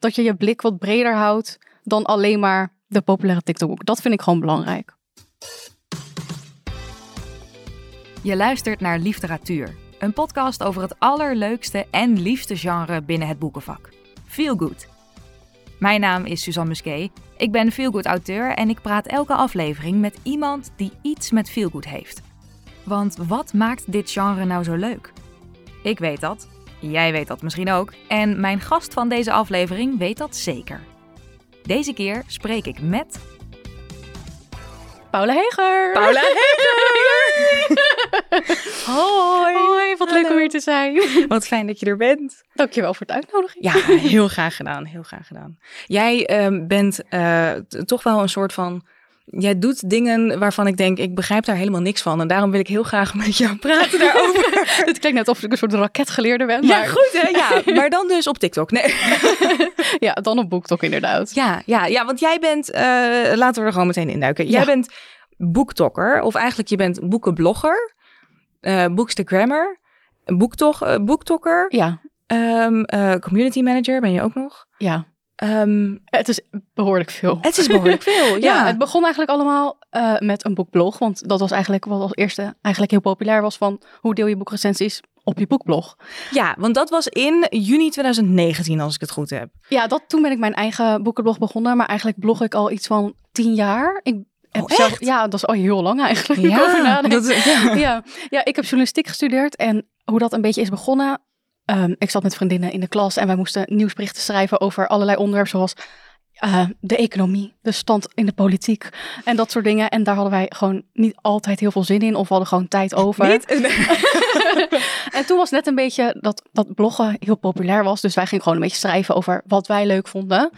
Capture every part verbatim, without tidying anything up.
dat je je blik wat breder houdt dan alleen maar de populaire TikTok. Dat vind ik gewoon belangrijk. Je luistert naar Liefteratuur, een podcast over het allerleukste en liefste genre binnen het boekenvak. Feelgood. Mijn naam is Suzanne Musquet, ik ben feelgood auteur en ik praat elke aflevering met iemand die iets met feelgood heeft. Want wat maakt dit genre nou zo leuk? Ik weet dat, jij weet dat misschien ook en mijn gast van deze aflevering weet dat zeker. Deze keer spreek ik met... Paula Heeger! Paula Heeger! Hoi! Hoi, wat Hallo. Leuk om hier te zijn. Wat fijn dat je er bent. Dankjewel voor het uitnodigen. Ja, heel graag gedaan, heel graag gedaan. Jij um, bent uh, t- toch wel een soort van... Jij doet dingen waarvan ik denk, ik begrijp daar helemaal niks van. En daarom wil ik heel graag met jou praten daarover. Het klinkt net of ik een soort raketgeleerde ben. Maar... Ja, goed hè? Ja, maar dan dus op TikTok. Nee. Ja, dan op BookTok inderdaad. Ja, ja, ja, want jij bent, uh, laten we er gewoon meteen induiken. Jij ja. bent BookTokker, of eigenlijk je bent boekenblogger, uh, Bookstagrammer, BookTok, uh, BookTokker, ja. um, uh, community manager ben je ook nog. Ja. Um, het is behoorlijk veel. Het is behoorlijk veel, ja. ja. Het begon eigenlijk allemaal uh, met een boekblog. Want dat was eigenlijk wat als eerste eigenlijk heel populair was van... hoe deel je boekrecensies op je boekblog. Ja, want dat was in juni twintig negentien, als ik het goed heb. Ja, dat, toen ben ik mijn eigen boekenblog begonnen. Maar eigenlijk blog ik al iets van tien jaar. Ik heb oh, zelf, ja, dat is al heel lang eigenlijk. Ja, dat, ja. Ja. ja, ik heb journalistiek gestudeerd. En hoe dat een beetje is begonnen... Um, ik zat met vriendinnen in de klas en wij moesten nieuwsberichten schrijven over allerlei onderwerpen zoals uh, de economie, de stand in de politiek en dat soort dingen. En daar hadden wij gewoon niet altijd heel veel zin in of we hadden gewoon tijd over. Niet? Nee. En toen was net een beetje dat, dat bloggen heel populair was. Dus wij gingen gewoon een beetje schrijven over wat wij leuk vonden.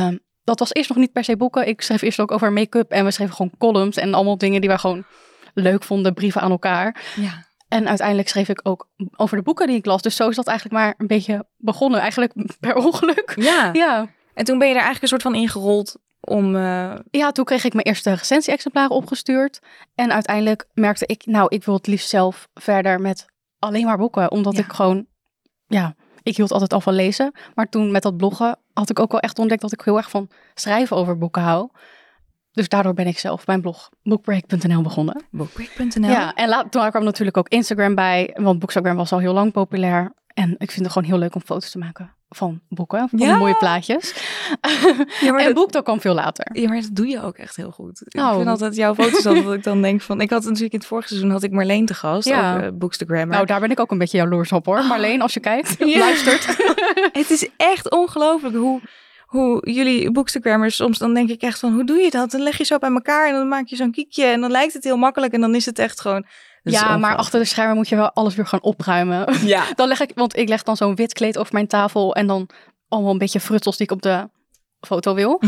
Um, dat was eerst nog niet per se boeken. Ik schreef eerst ook over make-up en we schreven gewoon columns en allemaal dingen die wij gewoon leuk vonden, brieven aan elkaar. Ja. En uiteindelijk schreef ik ook over de boeken die ik las. Dus zo is dat eigenlijk maar een beetje begonnen. Eigenlijk per ongeluk. Ja. ja. En toen ben je er eigenlijk een soort van ingerold om... Uh... Ja, toen kreeg ik mijn eerste recensie-exemplaren opgestuurd. En uiteindelijk merkte ik... Nou, ik wil het liefst zelf verder met alleen maar boeken. Omdat ja. ik gewoon... Ja, ik hield altijd al van lezen. Maar toen met dat bloggen had ik ook wel echt ontdekt... dat ik heel erg van schrijven over boeken hou... Dus daardoor ben ik zelf mijn blog bookbreak punt n l begonnen. bookbreak punt n l Ja, en laat, toen kwam natuurlijk ook Instagram bij. Want Bookstagram was al heel lang populair. En ik vind het gewoon heel leuk om foto's te maken van boeken. Van ja. mooie plaatjes. Ja, maar en dat, BookTok kwam veel later. Ja, maar dat doe je ook echt heel goed. Oh. Ik vind altijd jouw foto's altijd dat ik dan denk van... Ik had natuurlijk in het vorige seizoen had ik Marleen te gast. Ja. Ook uh, Bookstagrammer. Nou, daar ben ik ook een beetje jaloers op hoor. Oh. Marleen, als je kijkt, ja. luistert. Het is echt ongelooflijk hoe... Hoe jullie bookstagrammers soms, dan denk ik echt van, hoe doe je dat? Dan leg je zo bij elkaar en dan maak je zo'n kiekje en dan lijkt het heel makkelijk en dan is het echt gewoon... Ja, maar achter de schermen moet je wel alles weer gaan opruimen. Ja. Dan leg ik, want ik leg dan zo'n wit kleed over mijn tafel en dan allemaal een beetje frutsels die ik op de foto wil.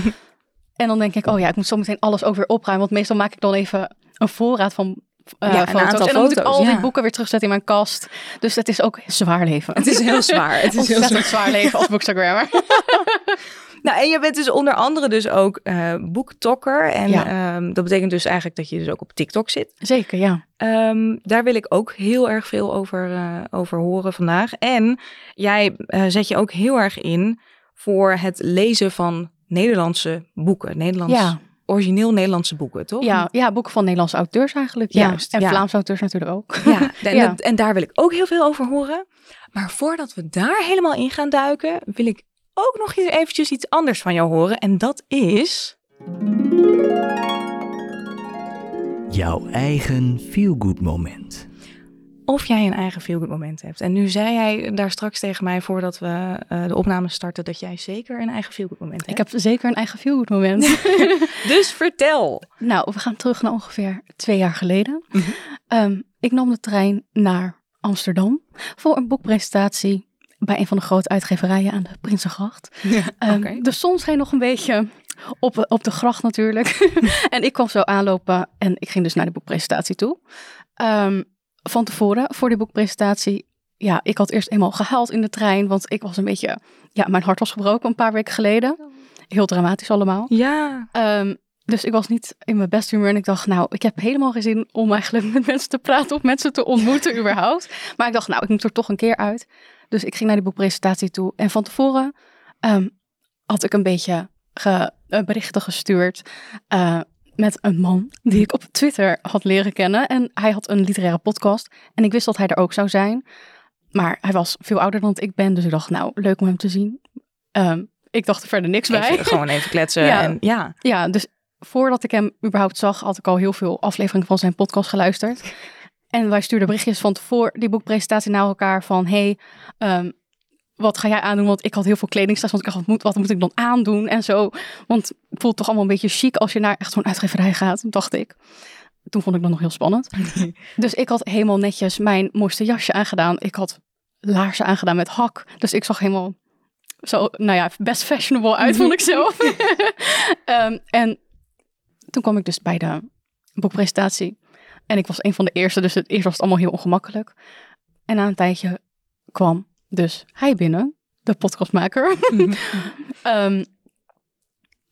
En dan denk ik, oh ja, ik moet zo meteen alles ook weer opruimen, want meestal maak ik dan even een voorraad van... Uh, ja, een foto's. aantal en dan moet foto's, ik al ja. die boeken weer terugzetten in mijn kast. Dus het is ook zwaar leven. Het is heel zwaar. Het is heel zwaar. zwaar leven als bookstagrammer. Nou, en je bent dus onder andere dus ook uh, boektokker. En ja. um, dat betekent dus eigenlijk dat je dus ook op TikTok zit. Zeker, ja. Um, daar wil ik ook heel erg veel over, uh, over horen vandaag. En jij uh, zet je ook heel erg in voor het lezen van Nederlandse boeken. Nederlands ja. origineel Nederlandse boeken, toch? Ja, ja, boeken van Nederlandse auteurs eigenlijk. Ja. Juist, en ja. Vlaamse auteurs natuurlijk ook. Ja, en, ja. en daar wil ik ook heel veel over horen. Maar voordat we daar helemaal in gaan duiken, wil ik ook nog eventjes iets anders van jou horen. En dat is... Jouw eigen feel-good moment. Of jij een eigen feel-good moment hebt. En nu zei jij daar straks tegen mij voordat we uh, de opname starten... dat jij zeker een eigen feel-good moment hebt. Ik heb zeker een eigen feel-good moment. Dus vertel. Nou, we gaan terug naar ongeveer twee jaar geleden. Mm-hmm. Um, ik nam de trein naar Amsterdam voor een boekpresentatie... bij een van de grote uitgeverijen aan de Prinsengracht. Ja, um, okay. De zon scheen nog een beetje op, op de gracht natuurlijk. En ik kwam zo aanlopen en ik ging dus naar de boekpresentatie toe. Um, van tevoren, voor die boekpresentatie... Ja, ik had eerst eenmaal gehuild in de trein. Want ik was een beetje... Ja, mijn hart was gebroken een paar weken geleden. Heel dramatisch allemaal. Ja. Um, dus ik was niet in mijn best humeur. En ik dacht, nou, ik heb helemaal geen zin om eigenlijk met mensen te praten... of mensen te ontmoeten überhaupt. Maar ik dacht, nou, ik moet er toch een keer uit... Dus ik ging naar die boekpresentatie toe. En van tevoren um, had ik een beetje ge, uh, berichten gestuurd uh, met een man die ik op Twitter had leren kennen. En hij had een literaire podcast en ik wist dat hij er ook zou zijn. Maar hij was veel ouder dan ik ben, dus ik dacht, nou, leuk om hem te zien. Um, ik dacht er verder niks even, bij. Gewoon even kletsen. ja, en, ja. ja, dus voordat ik hem überhaupt zag, had ik al heel veel afleveringen van zijn podcast geluisterd. En wij stuurden berichtjes van tevoren die boekpresentatie naar elkaar van, hey, um, wat ga jij aandoen? Want ik had heel veel kledingstress, want ik dacht, wat moet, wat moet ik dan aandoen? En zo, want het voelt toch allemaal een beetje chic als je naar echt zo'n uitgeverij gaat, dacht ik. Toen vond ik dat nog heel spannend. Okay. Dus ik had helemaal netjes mijn mooiste jasje aangedaan. Ik had laarzen aangedaan met hak. Dus ik zag helemaal zo, nou ja, best fashionable uit, vond ik zelf. um, en toen kwam ik dus bij de boekpresentatie. En ik was een van de eerste, dus het eerst was het allemaal heel ongemakkelijk. En na een tijdje kwam dus hij binnen, de podcastmaker. Mm-hmm. um,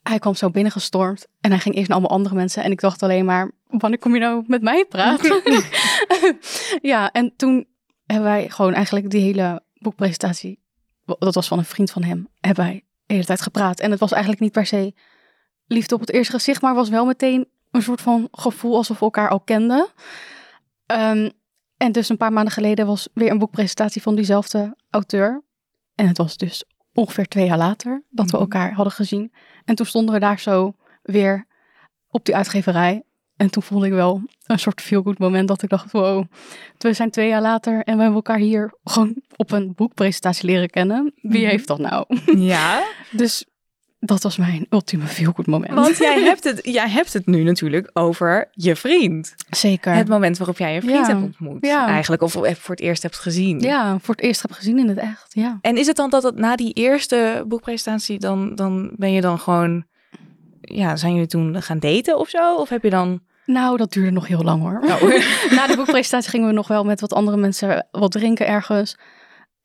hij kwam zo binnengestormd en hij ging eerst naar allemaal andere mensen. En ik dacht alleen maar, wanneer kom je nou met mij praten? Ja, en toen hebben wij gewoon eigenlijk die hele boekpresentatie, dat was van een vriend van hem, hebben wij de hele tijd gepraat. En het was eigenlijk niet per se liefde op het eerste gezicht, maar was wel meteen een soort van gevoel alsof we elkaar al kenden. Um, en dus een paar maanden geleden was weer een boekpresentatie van diezelfde auteur. En het was dus ongeveer twee jaar later dat mm-hmm. we elkaar hadden gezien. En toen stonden we daar zo weer op die uitgeverij. En toen voelde ik wel een soort feel-good moment dat ik dacht, wow, we zijn twee jaar later en we hebben elkaar hier gewoon op een boekpresentatie leren kennen. Wie mm-hmm. heeft dat nou? Ja. Dus dat was mijn ultieme feel-good moment. Want jij hebt, het, jij hebt het nu natuurlijk over je vriend. Zeker. Het moment waarop jij je vriend ja. hebt ontmoet. Ja. Eigenlijk. Of voor het eerst hebt gezien. Ja, voor het eerst heb gezien in het echt. Ja. En is het dan dat het na die eerste boekpresentatie, dan, dan ben je dan gewoon, ja, zijn jullie toen gaan daten of zo? Of heb je dan... Nou, dat duurde nog heel lang hoor. Nou, na de boekpresentatie gingen we nog wel met wat andere mensen wat drinken ergens.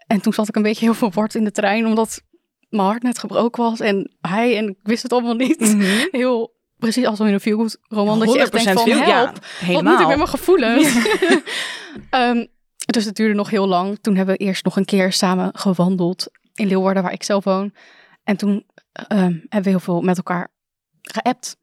En toen zat ik een beetje heel verward in de trein, omdat mijn hart net gebroken was en hij, en ik wist het allemaal niet. Mm-hmm. Heel precies als in een feel-good roman dat je echt denkt van help, ja, helemaal. Wat moet ik met mijn gevoelens? Ja. um, dus het duurde nog heel lang. Toen hebben we eerst nog een keer samen gewandeld in Leeuwarden, waar ik zelf woon. En toen um, hebben we heel veel met elkaar geappt,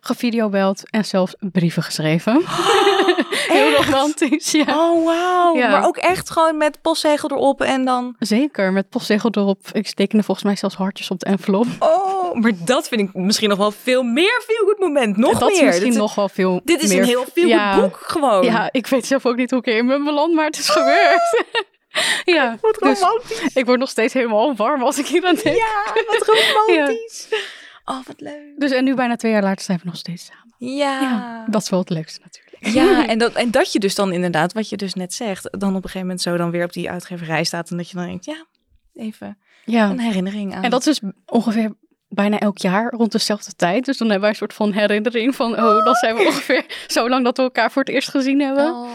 gevideobeld en zelfs brieven geschreven. Oh, heel romantisch, ja. Oh, wauw. Ja. Maar ook echt gewoon met postzegel erop en dan... Zeker, met postzegel erop. Ik tekende volgens mij zelfs hartjes op de envelop. Oh, maar dat vind ik misschien nog wel veel meer feel-good moment. Nog dat meer. Dat is misschien dit, nog wel veel dit meer. Dit is een heel feel-good ja. boek gewoon. Ja, ik weet zelf ook niet hoe ik erin ben beland, maar het is gebeurd. Ja, wat romantisch. Dus, ik word nog steeds helemaal warm als ik hier aan denk. Ja, wat romantisch. Ja. Oh, wat leuk. Dus en nu bijna twee jaar later zijn we nog steeds samen. Ja. ja dat is wel het leukste natuurlijk. Ja, en dat, en dat je dus dan inderdaad, wat je dus net zegt, dan op een gegeven moment zo dan weer op die uitgeverij staat. En dat je dan denkt, ja, even ja. een herinnering aan. En dat is dus ongeveer bijna elk jaar rond dezelfde tijd. Dus dan hebben wij een soort van herinnering van, oh, oh. dat zijn we ongeveer zo lang dat we elkaar voor het eerst gezien hebben. Oh.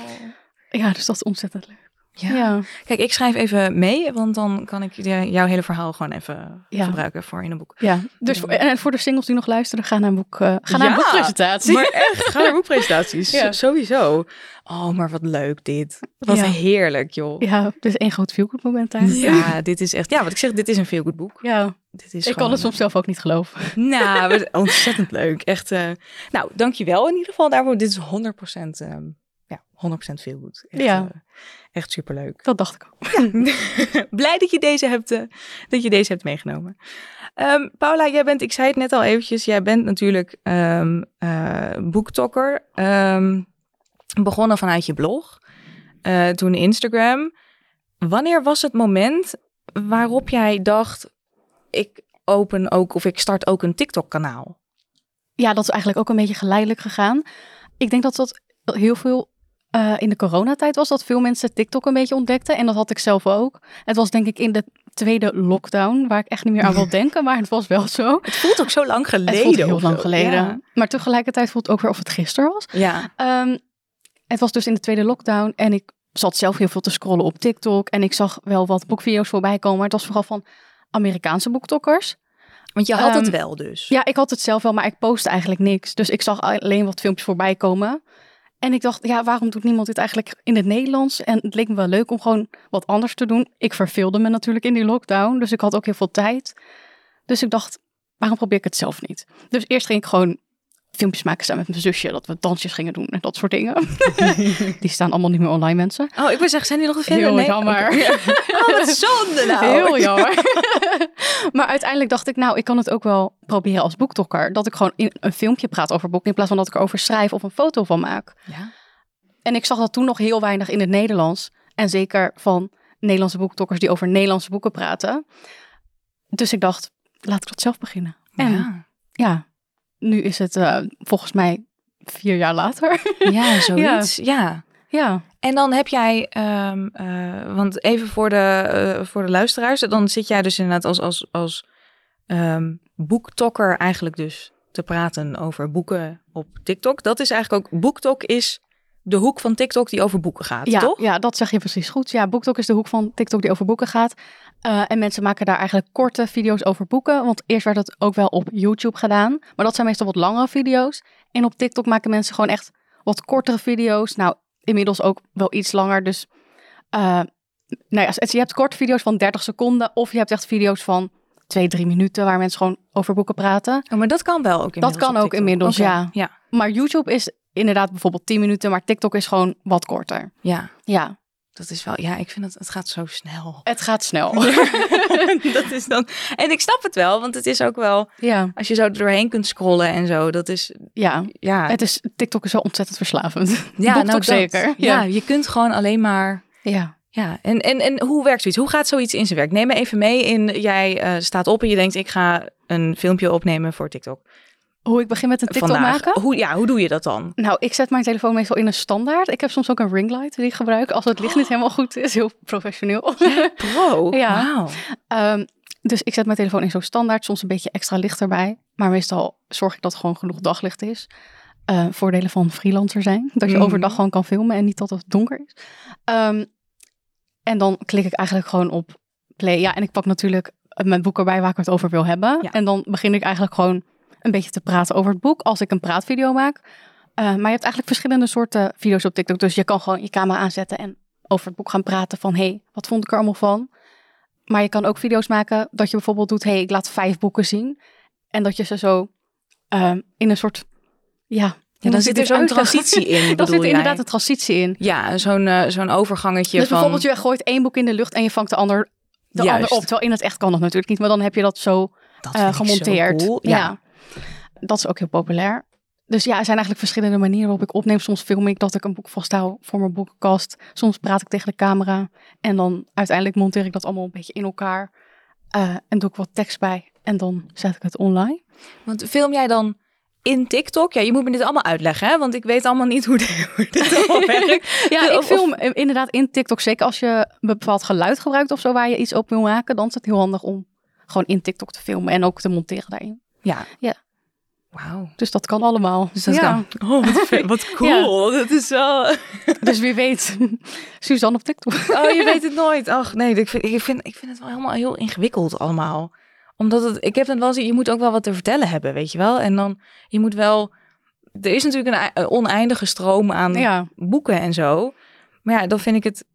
Ja, dus dat is ontzettend leuk. Ja. ja, kijk, ik schrijf even mee, want dan kan ik jouw hele verhaal gewoon even ja. gebruiken voor in een boek. Ja, dus voor, en voor de singles die nog luisteren, ga naar een boek, uh, ga naar ja, een boekpresentatie. Maar echt, ga naar boekpresentaties, ja. sowieso. Oh, maar wat leuk dit. Wat ja. heerlijk, joh. Ja, dit is één groot feel-good moment eigenlijk. Ja, ja, dit is echt, ja, wat ik zeg, dit is een feel-good boek. Ja. Dit is ik gewoon... kan het soms zelf ook niet geloven. Nou, ontzettend leuk. Echt, uh... nou, dankjewel in ieder geval daarvoor. Dit is honderd procent... Uh... Ja, honderd procent veel goed. Echt, ja. uh, echt superleuk. Dat dacht ik ook. Ja. Blij dat je deze hebt, uh, dat je deze hebt meegenomen. Um, Paula, jij bent, ik zei het net al eventjes, jij bent natuurlijk um, uh, boektokker. Um, begonnen vanuit je blog, uh, toen Instagram. Wanneer was het moment waarop jij dacht, ik open ook of ik start ook een TikTok-kanaal? Ja, dat is eigenlijk ook een beetje geleidelijk gegaan. Ik denk dat dat heel veel Uh, in de coronatijd was dat veel mensen TikTok een beetje ontdekten. En dat had ik zelf ook. Het was denk ik in de tweede lockdown, waar ik echt niet meer aan wil denken. Maar het was wel zo. Het voelt ook zo lang geleden. Het voelt heel lang geleden. Ja. Maar tegelijkertijd voelt het ook weer of het gisteren was. Ja. Um, het was dus in de tweede lockdown. En ik zat zelf heel veel te scrollen op TikTok. En ik zag wel wat boekvideo's voorbij komen. Maar het was vooral van Amerikaanse boektokkers. Want je had um, het wel dus. Ja, ik had het zelf wel. Maar ik postte eigenlijk niks. Dus ik zag alleen wat filmpjes voorbij komen. En ik dacht, ja, waarom doet niemand dit eigenlijk in het Nederlands? En het leek me wel leuk om gewoon wat anders te doen. Ik verveelde me natuurlijk in die lockdown, dus ik had ook heel veel tijd. Dus ik dacht, waarom probeer ik het zelf niet? Dus eerst ging ik gewoon filmpjes maken staan met mijn zusje. Dat we dansjes gingen doen en dat soort dingen. Die staan allemaal niet meer online, mensen. Oh, ik wil zeggen, zijn die nog te vinden? Heel nee. jammer. Okay. Oh, wat zonde nou. Heel jammer. Maar uiteindelijk dacht ik, nou, ik kan het ook wel proberen als boektokker. Dat ik gewoon in een filmpje praat over boeken in plaats van dat ik erover schrijf of een foto van maak. Ja. En ik zag dat toen nog heel weinig in het Nederlands. En zeker van Nederlandse boektokkers die over Nederlandse boeken praten. Dus ik dacht, laat ik dat zelf beginnen. En ja, ja nu is het uh, volgens mij vier jaar later. Ja, zoiets. Ja. ja. ja. En dan heb jij, um, uh, want even voor de, uh, voor de luisteraars, dan zit jij dus inderdaad als, als, als um, boektokker eigenlijk dus te praten over boeken op TikTok. Dat is eigenlijk ook, BookTok is de hoek van TikTok die over boeken gaat, ja, toch? Ja, dat zeg je precies goed. Ja, BookTok is de hoek van TikTok die over boeken gaat. Uh, en mensen maken daar eigenlijk korte video's over boeken. Want eerst werd dat ook wel op YouTube gedaan. Maar dat zijn meestal wat langere video's. En op TikTok maken mensen gewoon echt wat kortere video's. Nou, inmiddels ook wel iets langer. Dus uh, nou ja, je hebt korte video's van dertig seconden. Of je hebt echt video's van twee, drie minuten waar mensen gewoon over boeken praten. Oh, maar dat kan wel ook inmiddels. Dat kan ook inmiddels, okay, ja. ja. Maar YouTube is inderdaad bijvoorbeeld tien minuten. Maar TikTok is gewoon wat korter. Ja, ja. Dat is wel, ja, ik vind het, het gaat zo snel. Het gaat snel. Ja. Dat is dan, en ik snap het wel, want het is ook wel, ja, als je zo doorheen kunt scrollen en zo, dat is, ja, ja. Het is, TikTok is wel ontzettend verslavend. Ja, BookTok nou zeker. Dat, ja. ja, je kunt gewoon alleen maar, ja, ja. En, en, en hoe werkt zoiets? Hoe gaat zoiets in zijn werk? Neem me even mee in, jij uh, staat op en je denkt, ik ga een filmpje opnemen voor TikTok. Hoe ik begin met een TikTok Vandaag. maken? Hoe, ja, hoe doe je dat dan? Nou, ik zet mijn telefoon meestal in een standaard. Ik heb soms ook een ringlight die ik gebruik. Als het licht niet helemaal goed is, heel professioneel. Ja, pro? Ja. Wow. Um, dus ik zet mijn telefoon in zo'n standaard. Soms een beetje extra licht erbij. Maar meestal zorg ik dat er gewoon genoeg daglicht is. Uh, voordelen van freelancer zijn. Dat je mm. overdag gewoon kan filmen en niet dat het donker is. Um, en dan klik ik eigenlijk gewoon op play. Ja, en ik pak natuurlijk mijn boek erbij waar ik het over wil hebben. Ja. En dan begin ik eigenlijk gewoon een beetje te praten over het boek als ik een praatvideo maak. Uh, maar je hebt eigenlijk verschillende soorten video's op TikTok. Dus je kan gewoon je camera aanzetten en over het boek gaan praten van, hé, hey, wat vond ik er allemaal van? Maar je kan ook video's maken dat je bijvoorbeeld doet, hé, hey, ik laat vijf boeken zien. En dat je ze zo uh, in een soort, ja... Ja, dan zit er zo'n transitie in. Dan zit er inderdaad jij? een transitie in. Ja, zo'n, uh, zo'n overgangetje dus van... Dus bijvoorbeeld je gooit één boek in de lucht en je vangt de ander, de ander op. Terwijl in het echt kan dat natuurlijk niet. Maar dan heb je dat zo dat uh, gemonteerd. Zo cool. Ja. ja. Dat is ook heel populair. Dus ja, er zijn eigenlijk verschillende manieren waarop ik opneem. Soms film ik dat ik een boek vasthoud voor mijn boekenkast. Soms praat ik tegen de camera. En dan uiteindelijk monteer ik dat allemaal een beetje in elkaar. Uh, en doe ik wat tekst bij. En dan zet ik het online. Want film jij dan in TikTok? Ja, je moet me dit allemaal uitleggen, hè? Want ik weet allemaal niet hoe dit, hoe dit allemaal werkt. Ja, ik film of... inderdaad in TikTok. Zeker als je een bepaald geluid gebruikt of zo waar je iets op wil maken. Dan is het heel handig om gewoon in TikTok te filmen. En ook te monteren daarin. Ja, ja. Wauw. Dus dat kan allemaal. Dus dat ja. kan. Oh, wat, wat cool. Ja. Dat is wel... Dus wie weet. Suzanne op TikTok. Oh, je weet het nooit. Ach, nee. Ik vind, ik vind, ik vind het wel helemaal heel ingewikkeld allemaal. Omdat het... Ik heb het wel zien. Je moet ook wel wat te vertellen hebben, weet je wel. En dan... Je moet wel... Er is natuurlijk een oneindige stroom aan ja. boeken en zo. Maar ja, dan vind ik het...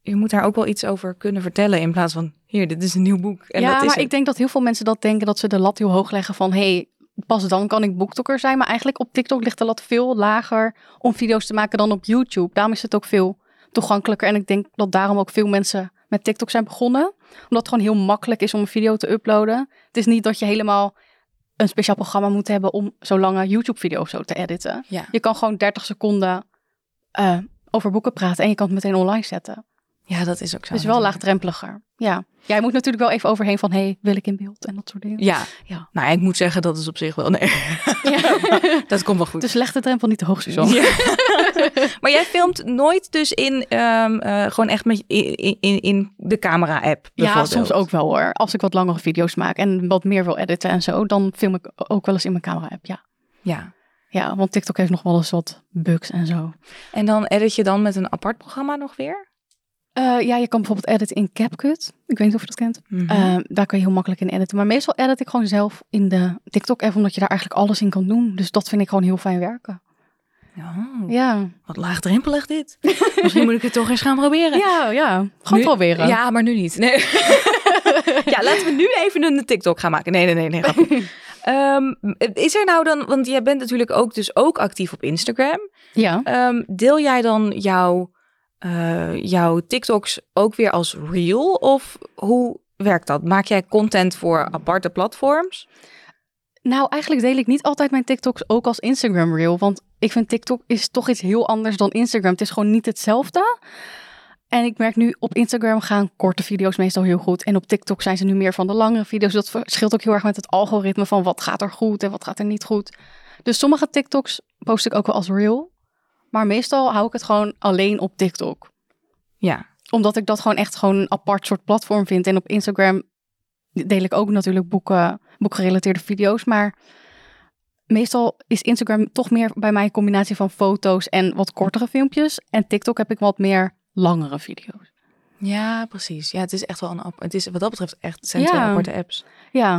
Je moet daar ook wel iets over kunnen vertellen in plaats van... Hier, dit is een nieuw boek. En ja, dat is maar het. Ik denk dat heel veel mensen dat denken. Dat ze de lat heel hoog leggen van... Hey, pas dan kan ik boektokker zijn. Maar eigenlijk op TikTok ligt de lat veel lager om video's te maken dan op YouTube. Daarom is het ook veel toegankelijker. En ik denk dat daarom ook veel mensen met TikTok zijn begonnen. Omdat het gewoon heel makkelijk is om een video te uploaden. Het is niet dat je helemaal een speciaal programma moet hebben om zo'n lange YouTube-video zo te editen. Ja. Je kan gewoon dertig seconden uh, over boeken praten en je kan het meteen online zetten. Ja, dat is ook zo. Het is wel laagdrempeliger. Ja. Jij moet natuurlijk wel even overheen van, hé, hey, wil ik in beeld en dat soort dingen. Ja. ja. Nou, ik moet zeggen, dat is op zich wel, nee. Ja. Dat komt wel goed. Dus leg de drempel niet te hoog, Suzanne. Ja. Maar jij filmt nooit dus in, um, uh, gewoon echt met, in, in, in de camera-app bijvoorbeeld? Ja, soms ook wel hoor. Als ik wat langere video's maak en wat meer wil editen en zo, dan film ik ook wel eens in mijn camera-app, ja. Ja. Ja, want TikTok heeft nog wel eens wat bugs en zo. En dan edit je dan met een apart programma nog weer? Uh, ja, je kan bijvoorbeeld editen in CapCut. Ik weet niet of je dat kent. Mm-hmm. Uh, daar kan je heel makkelijk in editen. Maar meestal edit ik gewoon zelf in de TikTok-app, omdat je daar eigenlijk alles in kan doen. Dus dat vind ik gewoon heel fijn werken. Ja, ja. Wat laagdrempelig dit. Misschien moet ik het toch eens gaan proberen. Ja, ja. Gewoon nu, proberen. Ja, maar nu niet. Nee. Ja, laten we nu even een TikTok gaan maken. Nee, nee, nee, nee. Grapje. Um, is er nou dan, want jij bent natuurlijk ook dus ook actief op Instagram. Ja. Um, deel jij dan jouw, uh, jouw TikToks ook weer als reel? Of hoe werkt dat? Maak jij content voor aparte platforms? Nou, eigenlijk deel ik niet altijd mijn TikToks ook als Instagram reel. Want ik vind TikTok is toch iets heel anders dan Instagram. Het is gewoon niet hetzelfde. En ik merk nu op Instagram gaan korte video's meestal heel goed. En op TikTok zijn ze nu meer van de langere video's. Dat verschilt ook heel erg met het algoritme van wat gaat er goed en wat gaat er niet goed. Dus sommige TikToks post ik ook wel als reel. Maar meestal hou ik het gewoon alleen op TikTok. Ja. Omdat ik dat gewoon echt gewoon een apart soort platform vind. En op Instagram deel ik ook natuurlijk boeken, boekgerelateerde video's. Maar meestal is Instagram toch meer bij mij een combinatie van foto's en wat kortere filmpjes. En TikTok heb ik wat meer langere video's. Ja, precies. Ja, het is echt wel een app. Het is wat dat betreft echt zijn ja. twee aparte apps. Ja.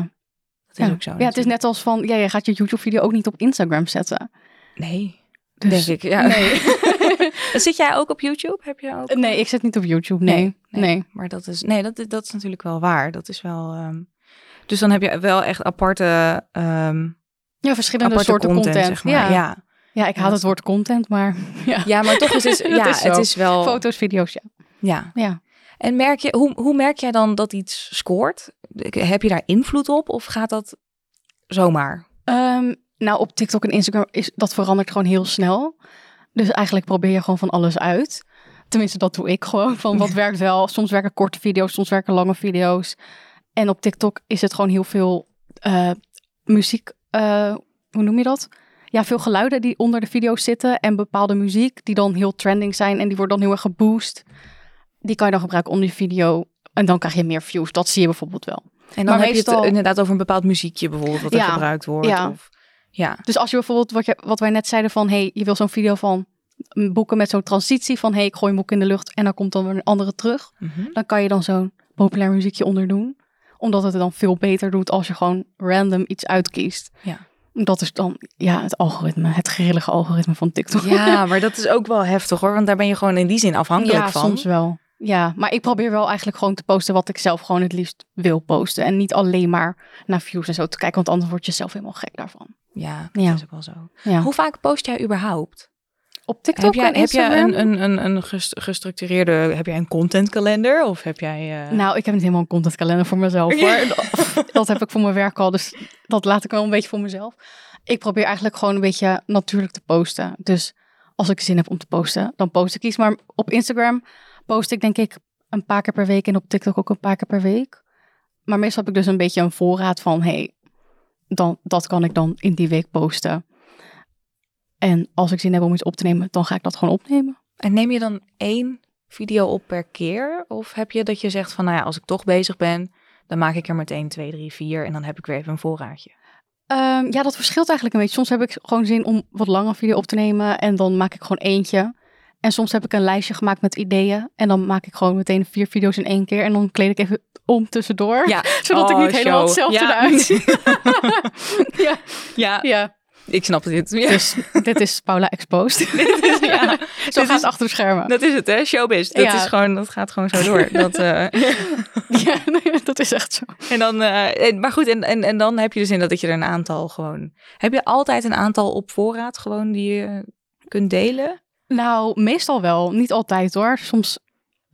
Dat is ja. ook zo. Ja, natuurlijk. Het is net als van, ja, je gaat je YouTube-video ook niet op Instagram zetten. Nee. Dus, denk ik, ja. Nee. Zit jij ook op YouTube? Heb je ook? Nee, ik zit niet op YouTube. Nee, nee. nee. nee. Maar dat is, nee, dat, dat is natuurlijk wel waar. Dat is wel. Um... Dus dan heb je wel echt aparte. Um... Ja, verschillende aparte soorten content. content. Zeg maar. ja. ja. Ja, ik haal het woord content, maar... Ja, ja maar toch is het, ja, is het is wel... Foto's, video's, ja. Ja. ja. En merk je, hoe, hoe merk jij dan dat iets scoort? Heb je daar invloed op of gaat dat zomaar? Um, nou, op TikTok en Instagram, is dat verandert gewoon heel snel. Dus eigenlijk probeer je gewoon van alles uit. Tenminste, dat doe ik gewoon. Van wat werkt wel? Soms werken korte video's, soms werken lange video's. En op TikTok is het gewoon heel veel uh, muziek... Uh, hoe noem je dat? Ja, veel geluiden die onder de video's zitten en bepaalde muziek die dan heel trending zijn en die wordt dan heel erg geboost. Die kan je dan gebruiken onder je video en dan krijg je meer views. Dat zie je bijvoorbeeld wel. En dan maar heb meestal... je het inderdaad over een bepaald muziekje bijvoorbeeld wat ja, er gebruikt wordt. Ja. Of, ja. Dus als je bijvoorbeeld, wat, je, wat wij net zeiden van, hé, hey, je wil zo'n video van boeken met zo'n transitie van, hé, hey, ik gooi een boek in de lucht en dan komt dan weer een andere terug. Mm-hmm. Dan kan je dan zo'n populair muziekje onder doen. Omdat het dan veel beter doet als je gewoon random iets uitkiest. Ja. Dat is dan ja het algoritme, het grillige algoritme van TikTok. Ja, maar dat is ook wel heftig hoor, want daar ben je gewoon in die zin afhankelijk ja, van. Ja, soms wel. Ja, maar ik probeer wel eigenlijk gewoon te posten wat ik zelf gewoon het liefst wil posten. En niet alleen maar naar views en zo te kijken, want anders word je zelf helemaal gek daarvan. Ja, dat ja. is ook wel zo. Ja. Hoe vaak post jij überhaupt? Op TikTok heb jij, en Instagram? Heb jij een, een, een, een gestructureerde, heb jij een contentkalender? Of heb jij... Uh... Nou, ik heb niet helemaal een contentkalender voor mezelf. Hoor. dat, dat heb ik voor mijn werk al, dus dat laat ik wel een beetje voor mezelf. Ik probeer eigenlijk gewoon een beetje natuurlijk te posten. Dus als ik zin heb om te posten, dan post ik iets. Maar op Instagram post ik denk ik een paar keer per week en op TikTok ook een paar keer per week. Maar meestal heb ik dus een beetje een voorraad van, hé, hey, dan, dat kan ik dan in die week posten. En als ik zin heb om iets op te nemen, dan ga ik dat gewoon opnemen. En neem je dan één video op per keer? Of heb je dat je zegt van, nou ja, als ik toch bezig ben, dan maak ik er meteen twee, drie, vier en dan heb ik weer even een voorraadje? Um, ja, dat verschilt eigenlijk een beetje. Soms heb ik gewoon zin om wat langer video op te nemen en dan maak ik gewoon eentje. En soms heb ik een lijstje gemaakt met ideeën en dan maak ik gewoon meteen vier video's in één keer en dan kleed ik even om tussendoor, ja. zodat oh, ik niet show. helemaal hetzelfde ja. eruit zie. ja, ja. ja. Ik snap dit. Ja. Dus dit is Paula exposed. Dit is, ja. Zo dit gaat is, achter de schermen. Dat is het, hè? Showbiz. Dat, ja. is gewoon, dat gaat gewoon zo door. Dat, uh... ja, nee, dat is echt zo. En dan, uh, en, maar goed, en, en, en dan heb je dus in dat je er een aantal gewoon... Heb je altijd een aantal op voorraad gewoon die je kunt delen? Nou, meestal wel. Niet altijd hoor. Soms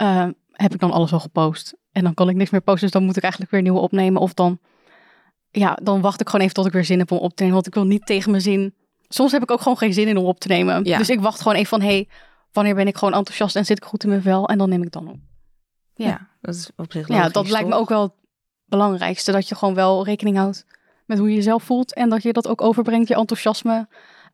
uh, heb ik dan alles al gepost. En dan kan ik niks meer posten. Dus dan moet ik eigenlijk weer nieuwe opnemen. Of dan... Ja, dan wacht ik gewoon even tot ik weer zin heb om op te nemen. Want ik wil niet tegen mijn zin... Soms heb ik ook gewoon geen zin in om op te nemen. Ja. Dus ik wacht gewoon even van... Hé, hey, wanneer ben ik gewoon enthousiast en zit ik goed in mijn vel? En dan neem ik dan op. Ja, ja dat is op zich logisch, ja, dat lijkt toch? Me ook wel het belangrijkste. Dat je gewoon wel rekening houdt met hoe je jezelf voelt. En dat je dat ook overbrengt, je enthousiasme...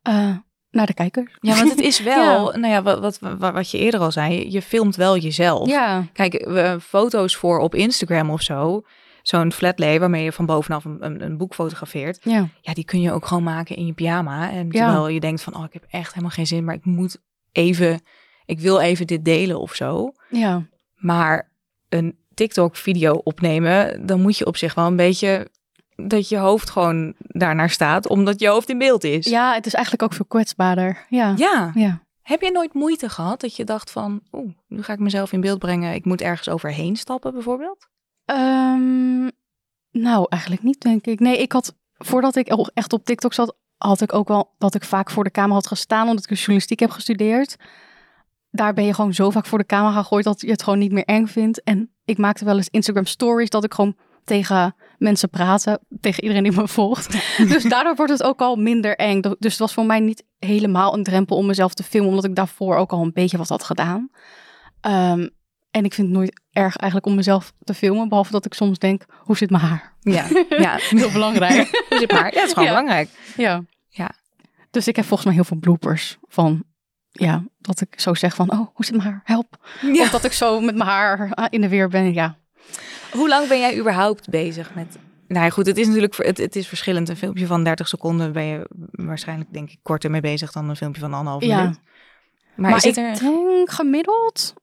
Uh, naar de kijker. Ja, want het is wel... ja. Nou ja, wat, wat, wat, wat je eerder al zei... Je filmt wel jezelf. Ja. Kijk, uh, foto's voor op Instagram of zo... Zo'n flatlay waarmee je van bovenaf een, een, een boek fotografeert. Ja. ja, die kun je ook gewoon maken in je pyjama. En terwijl ja. je denkt van, oh, ik heb echt helemaal geen zin. Maar ik moet even, ik wil even dit delen of zo. Ja. Maar een TikTok-video opnemen, dan moet je op zich wel een beetje... dat je hoofd gewoon daarnaar staat, omdat je hoofd in beeld is. Ja, het is eigenlijk ook veel kwetsbaarder. Ja. ja. ja. Heb je nooit moeite gehad dat je dacht van, oeh, nu ga ik mezelf in beeld brengen. Ik moet ergens overheen stappen bijvoorbeeld? Um, nou, eigenlijk niet, denk ik. Nee, ik had, voordat ik echt op TikTok zat, had ik ook wel dat ik vaak voor de camera had gestaan, omdat ik journalistiek heb gestudeerd. Daar ben je gewoon zo vaak voor de camera gegooid dat je het gewoon niet meer eng vindt. En ik maakte wel eens Instagram stories dat ik gewoon tegen mensen praten, tegen iedereen die me volgt. Dus daardoor wordt het ook al minder eng. Dus het was voor mij niet helemaal een drempel om mezelf te filmen, omdat ik daarvoor ook al een beetje wat had gedaan. Um, en ik vind het nooit erg eigenlijk om mezelf te filmen, behalve dat ik soms denk, hoe zit mijn haar? Ja, ja. Heel belangrijk. Hoe zit mijn haar? Ja, het is gewoon ja. belangrijk. Ja. ja. Dus ik heb volgens mij heel veel bloopers van, ja, dat ik zo zeg van, oh, hoe zit mijn haar? Help. Ja. Of dat ik zo met mijn haar in de weer ben, ja. Hoe lang ben jij überhaupt bezig met... Nou ja, goed, het is natuurlijk het, het is verschillend. Een filmpje van dertig seconden ben je waarschijnlijk, denk ik, korter mee bezig dan een filmpje van anderhalf ja. minuut. Maar, maar ik er... denk gemiddeld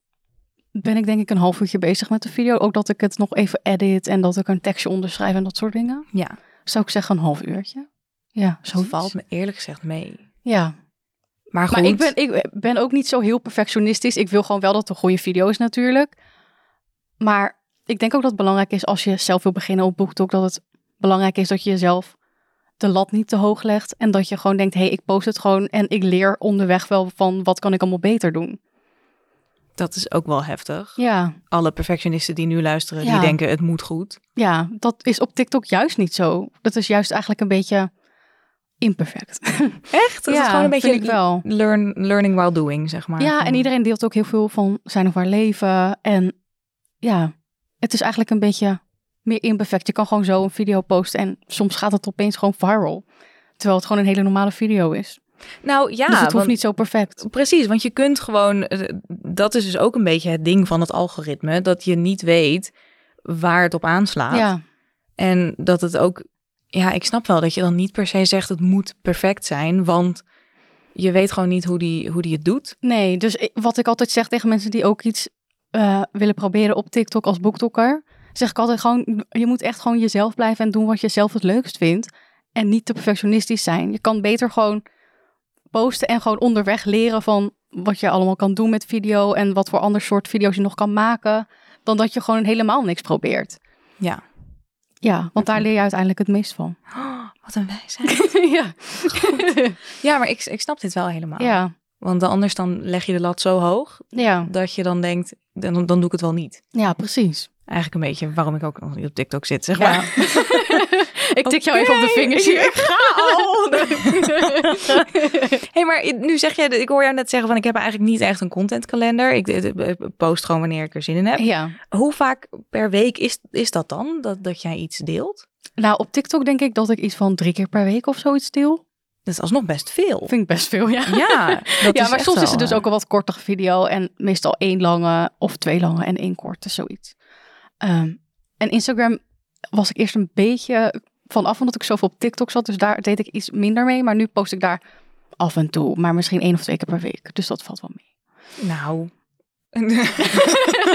ben ik denk ik een half uurtje bezig met de video. Ook dat ik het nog even edit en dat ik een tekstje onderschrijf en dat soort dingen. Ja. Zou ik zeggen een half uurtje. Ja, zo valt me eerlijk gezegd mee. Ja. Maar goed. Maar ik ben, ik ben ook niet zo heel perfectionistisch. Ik wil gewoon wel dat er goede video is natuurlijk. Maar... Ik denk ook dat het belangrijk is als je zelf wil beginnen op BookTok, dat het belangrijk is dat je jezelf de lat niet te hoog legt. En dat je gewoon denkt, hé, hey, ik post het gewoon en ik leer onderweg wel van wat kan ik allemaal beter doen. Dat is ook wel heftig. Ja. Alle perfectionisten die nu luisteren, ja. die denken het moet goed. Ja, dat is op TikTok juist niet zo. Dat is juist eigenlijk een beetje imperfect. Echt? Dat ja, is gewoon een beetje ik wel. Learn, learning while doing, zeg maar. Ja, en iedereen deelt ook heel veel van zijn of haar leven. En ja... Het is eigenlijk een beetje meer imperfect. Je kan gewoon zo een video posten en soms gaat het opeens gewoon viral. Terwijl het gewoon een hele normale video is. Nou ja. Dus het hoeft want, niet zo perfect. Precies, want je kunt gewoon... Dat is dus ook een beetje het ding van het algoritme. Dat je niet weet waar het op aanslaat. Ja. En dat het ook... Ja, ik snap wel dat je dan niet per se zegt het moet perfect zijn. Want je weet gewoon niet hoe die, hoe die het doet. Nee, dus wat ik altijd zeg tegen mensen die ook iets... Uh, willen proberen op TikTok als booktokker, zeg ik altijd gewoon, je moet echt gewoon jezelf blijven en doen wat je zelf het leukst vindt en niet te perfectionistisch zijn. Je kan beter gewoon posten en gewoon onderweg leren van wat je allemaal kan doen met video en wat voor ander soort video's je nog kan maken, dan dat je gewoon helemaal niks probeert. Ja. Ja, want daar leer je uiteindelijk het meest van. Oh, wat een wijsheid. ja. Goed. Ja, maar ik, ik snap dit wel helemaal. Ja. Want anders dan leg je de lat zo hoog ja. dat je dan denkt, dan, dan doe ik het wel niet. Ja, precies. Eigenlijk een beetje waarom ik ook nog niet op TikTok zit, zeg maar. Ja. ik tik okay. jou even op de vingers hier. Ik ga al. hey, maar nu zeg jij, ik hoor jou net zeggen van ik heb eigenlijk niet echt een contentkalender. Ik post gewoon wanneer ik er zin in heb. Ja. Hoe vaak per week is, is dat dan, dat, dat jij iets deelt? Nou, op TikTok denk ik dat ik iets van drie keer per week of zoiets deel. Dat is alsnog best veel. Vind ik best veel, ja. Ja, dat ja maar soms wel, is het dus ook een wat kortere video. En meestal één lange of twee lange en één korte, zoiets. Um, en Instagram was ik eerst een beetje vanaf, omdat ik zoveel op TikTok zat. Dus daar deed ik iets minder mee. Maar nu post ik daar af en toe. Maar misschien één of twee keer per week. Dus dat valt wel mee. Nou...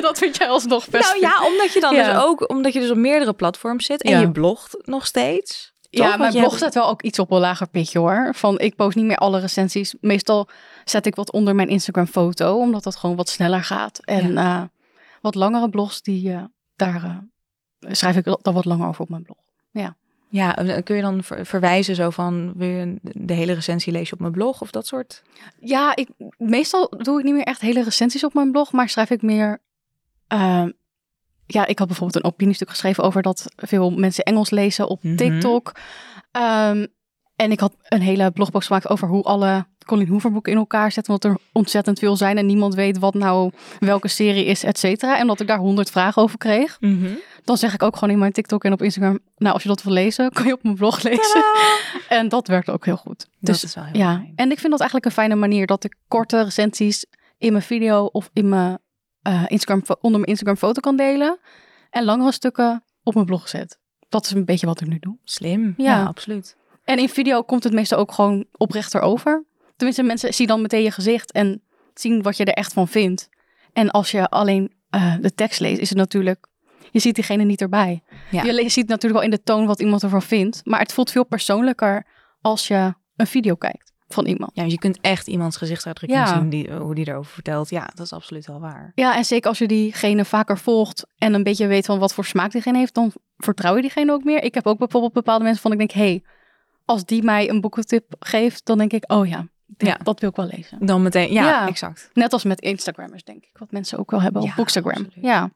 dat vind jij alsnog best. Nou ja, omdat je dan ja. dus ook omdat je dus op meerdere platforms zit. En ja. je blogt nog steeds... Toch? Ja, mijn blog hebt... staat wel ook iets op een lager pitje hoor. Van ik post niet meer alle recensies. Meestal zet ik wat onder mijn Instagram foto. Omdat dat gewoon wat sneller gaat. En ja. uh, wat langere blogs, die, uh, daar uh, schrijf ik dan wat langer over op mijn blog. Ja, ja kun je dan ver- verwijzen zo van weer de hele recensie lees je op mijn blog of dat soort? Ja, ik, meestal doe ik niet meer echt hele recensies op mijn blog. Maar schrijf ik meer... Uh, Ja, ik had bijvoorbeeld een opiniestuk geschreven over dat veel mensen Engels lezen op TikTok. Mm-hmm. Um, en ik had een hele blogpost gemaakt over hoe alle Colin Hoover boeken in elkaar zetten. Omdat er ontzettend veel zijn en niemand weet wat nou welke serie is, et cetera. En dat ik daar honderd vragen over kreeg. Mm-hmm. Dan zeg ik ook gewoon in mijn TikTok en op Instagram, nou als je dat wil lezen, kan je op mijn blog lezen. Tadaa! En dat werkt ook heel goed. Dat dus, is wel heel ja. fijn. En ik vind dat eigenlijk een fijne manier dat ik korte recensies in mijn video of in mijn... Uh, Instagram, onder mijn Instagram foto kan delen. En langere stukken op mijn blog zet. Dat is een beetje wat ik nu doe. Slim, ja, ja absoluut. En in video komt het meestal ook gewoon oprechter over. Tenminste, mensen zien dan meteen je gezicht en zien wat je er echt van vindt. En als je alleen uh, de tekst leest, is het natuurlijk... Je ziet diegene niet erbij. Ja. Je, le- je ziet natuurlijk wel in de toon wat iemand ervan vindt. Maar het voelt veel persoonlijker als je een video kijkt. van iemand. Ja, je kunt echt iemands gezichtsuitdrukking ja. zien, die, hoe die erover vertelt. Ja, dat is absoluut wel waar. Ja, en zeker als je diegene vaker volgt en een beetje weet van wat voor smaak diegene heeft, dan vertrouw je diegene ook meer. Ik heb ook bijvoorbeeld bepaalde mensen van, ik denk, hé, hey, als die mij een boekentip geeft, dan denk ik, oh ja, ja, dat wil ik wel lezen. Dan meteen, ja, ja, exact. Net als met Instagrammers, denk ik, wat mensen ook wel hebben op ja, Bookstagram. Absoluut. Ja.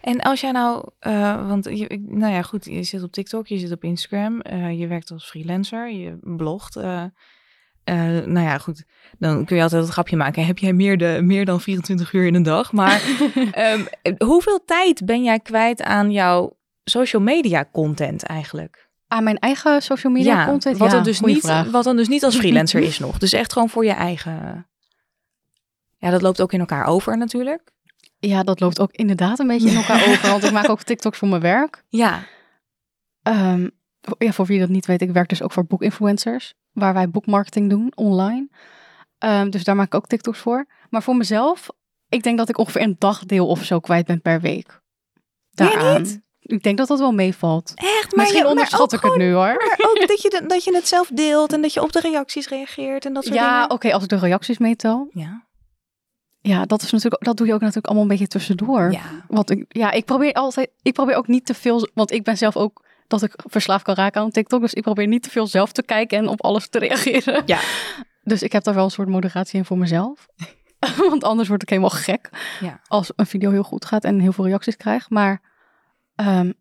En als jij nou, uh, want je, nou ja, goed, je zit op TikTok, je zit op Instagram, uh, je werkt als freelancer, je blogt. Uh, uh, nou ja, goed, dan kun je altijd het grapje maken. Heb jij meer, de, meer dan vierentwintig uur in een dag? Maar um, hoeveel tijd ben jij kwijt aan jouw social media content eigenlijk? Aan mijn eigen social media ja, content? Wat, ja, dan dus niet, wat dan dus niet als freelancer is nog. Dus echt gewoon voor je eigen... Ja, dat loopt ook in elkaar over natuurlijk. Ja, dat loopt ook inderdaad een beetje in elkaar over. Want ik maak ook TikToks voor mijn werk. Ja. Um, ja, voor wie dat niet weet, ik werk dus ook voor bookinfluencers. Waar wij boekmarketing doen, online. Um, dus daar maak ik ook TikToks voor. Maar voor mezelf, ik denk dat ik ongeveer een dagdeel of zo kwijt ben per week. Daaraan. Nee, ik denk dat dat wel meevalt. Echt? Maar misschien je, onderschat maar ik gewoon, het nu hoor. Maar ook dat je, de, dat je het zelf deelt en dat je op de reacties reageert en dat soort ja, dingen. Ja, oké, okay, als ik de reacties meetel. Ja. Ja, dat is natuurlijk, dat doe je ook natuurlijk allemaal een beetje tussendoor. Ja. Want ik, ja, ik probeer altijd, ik probeer ook niet te veel, want ik ben zelf ook dat ik verslaafd kan raken aan TikTok, dus ik probeer niet te veel zelf te kijken en op alles te reageren. Ja. Dus ik heb daar wel een soort moderatie in voor mezelf. Want anders word ik helemaal gek. Ja. Als een video heel goed gaat en heel veel reacties krijg, maar Um,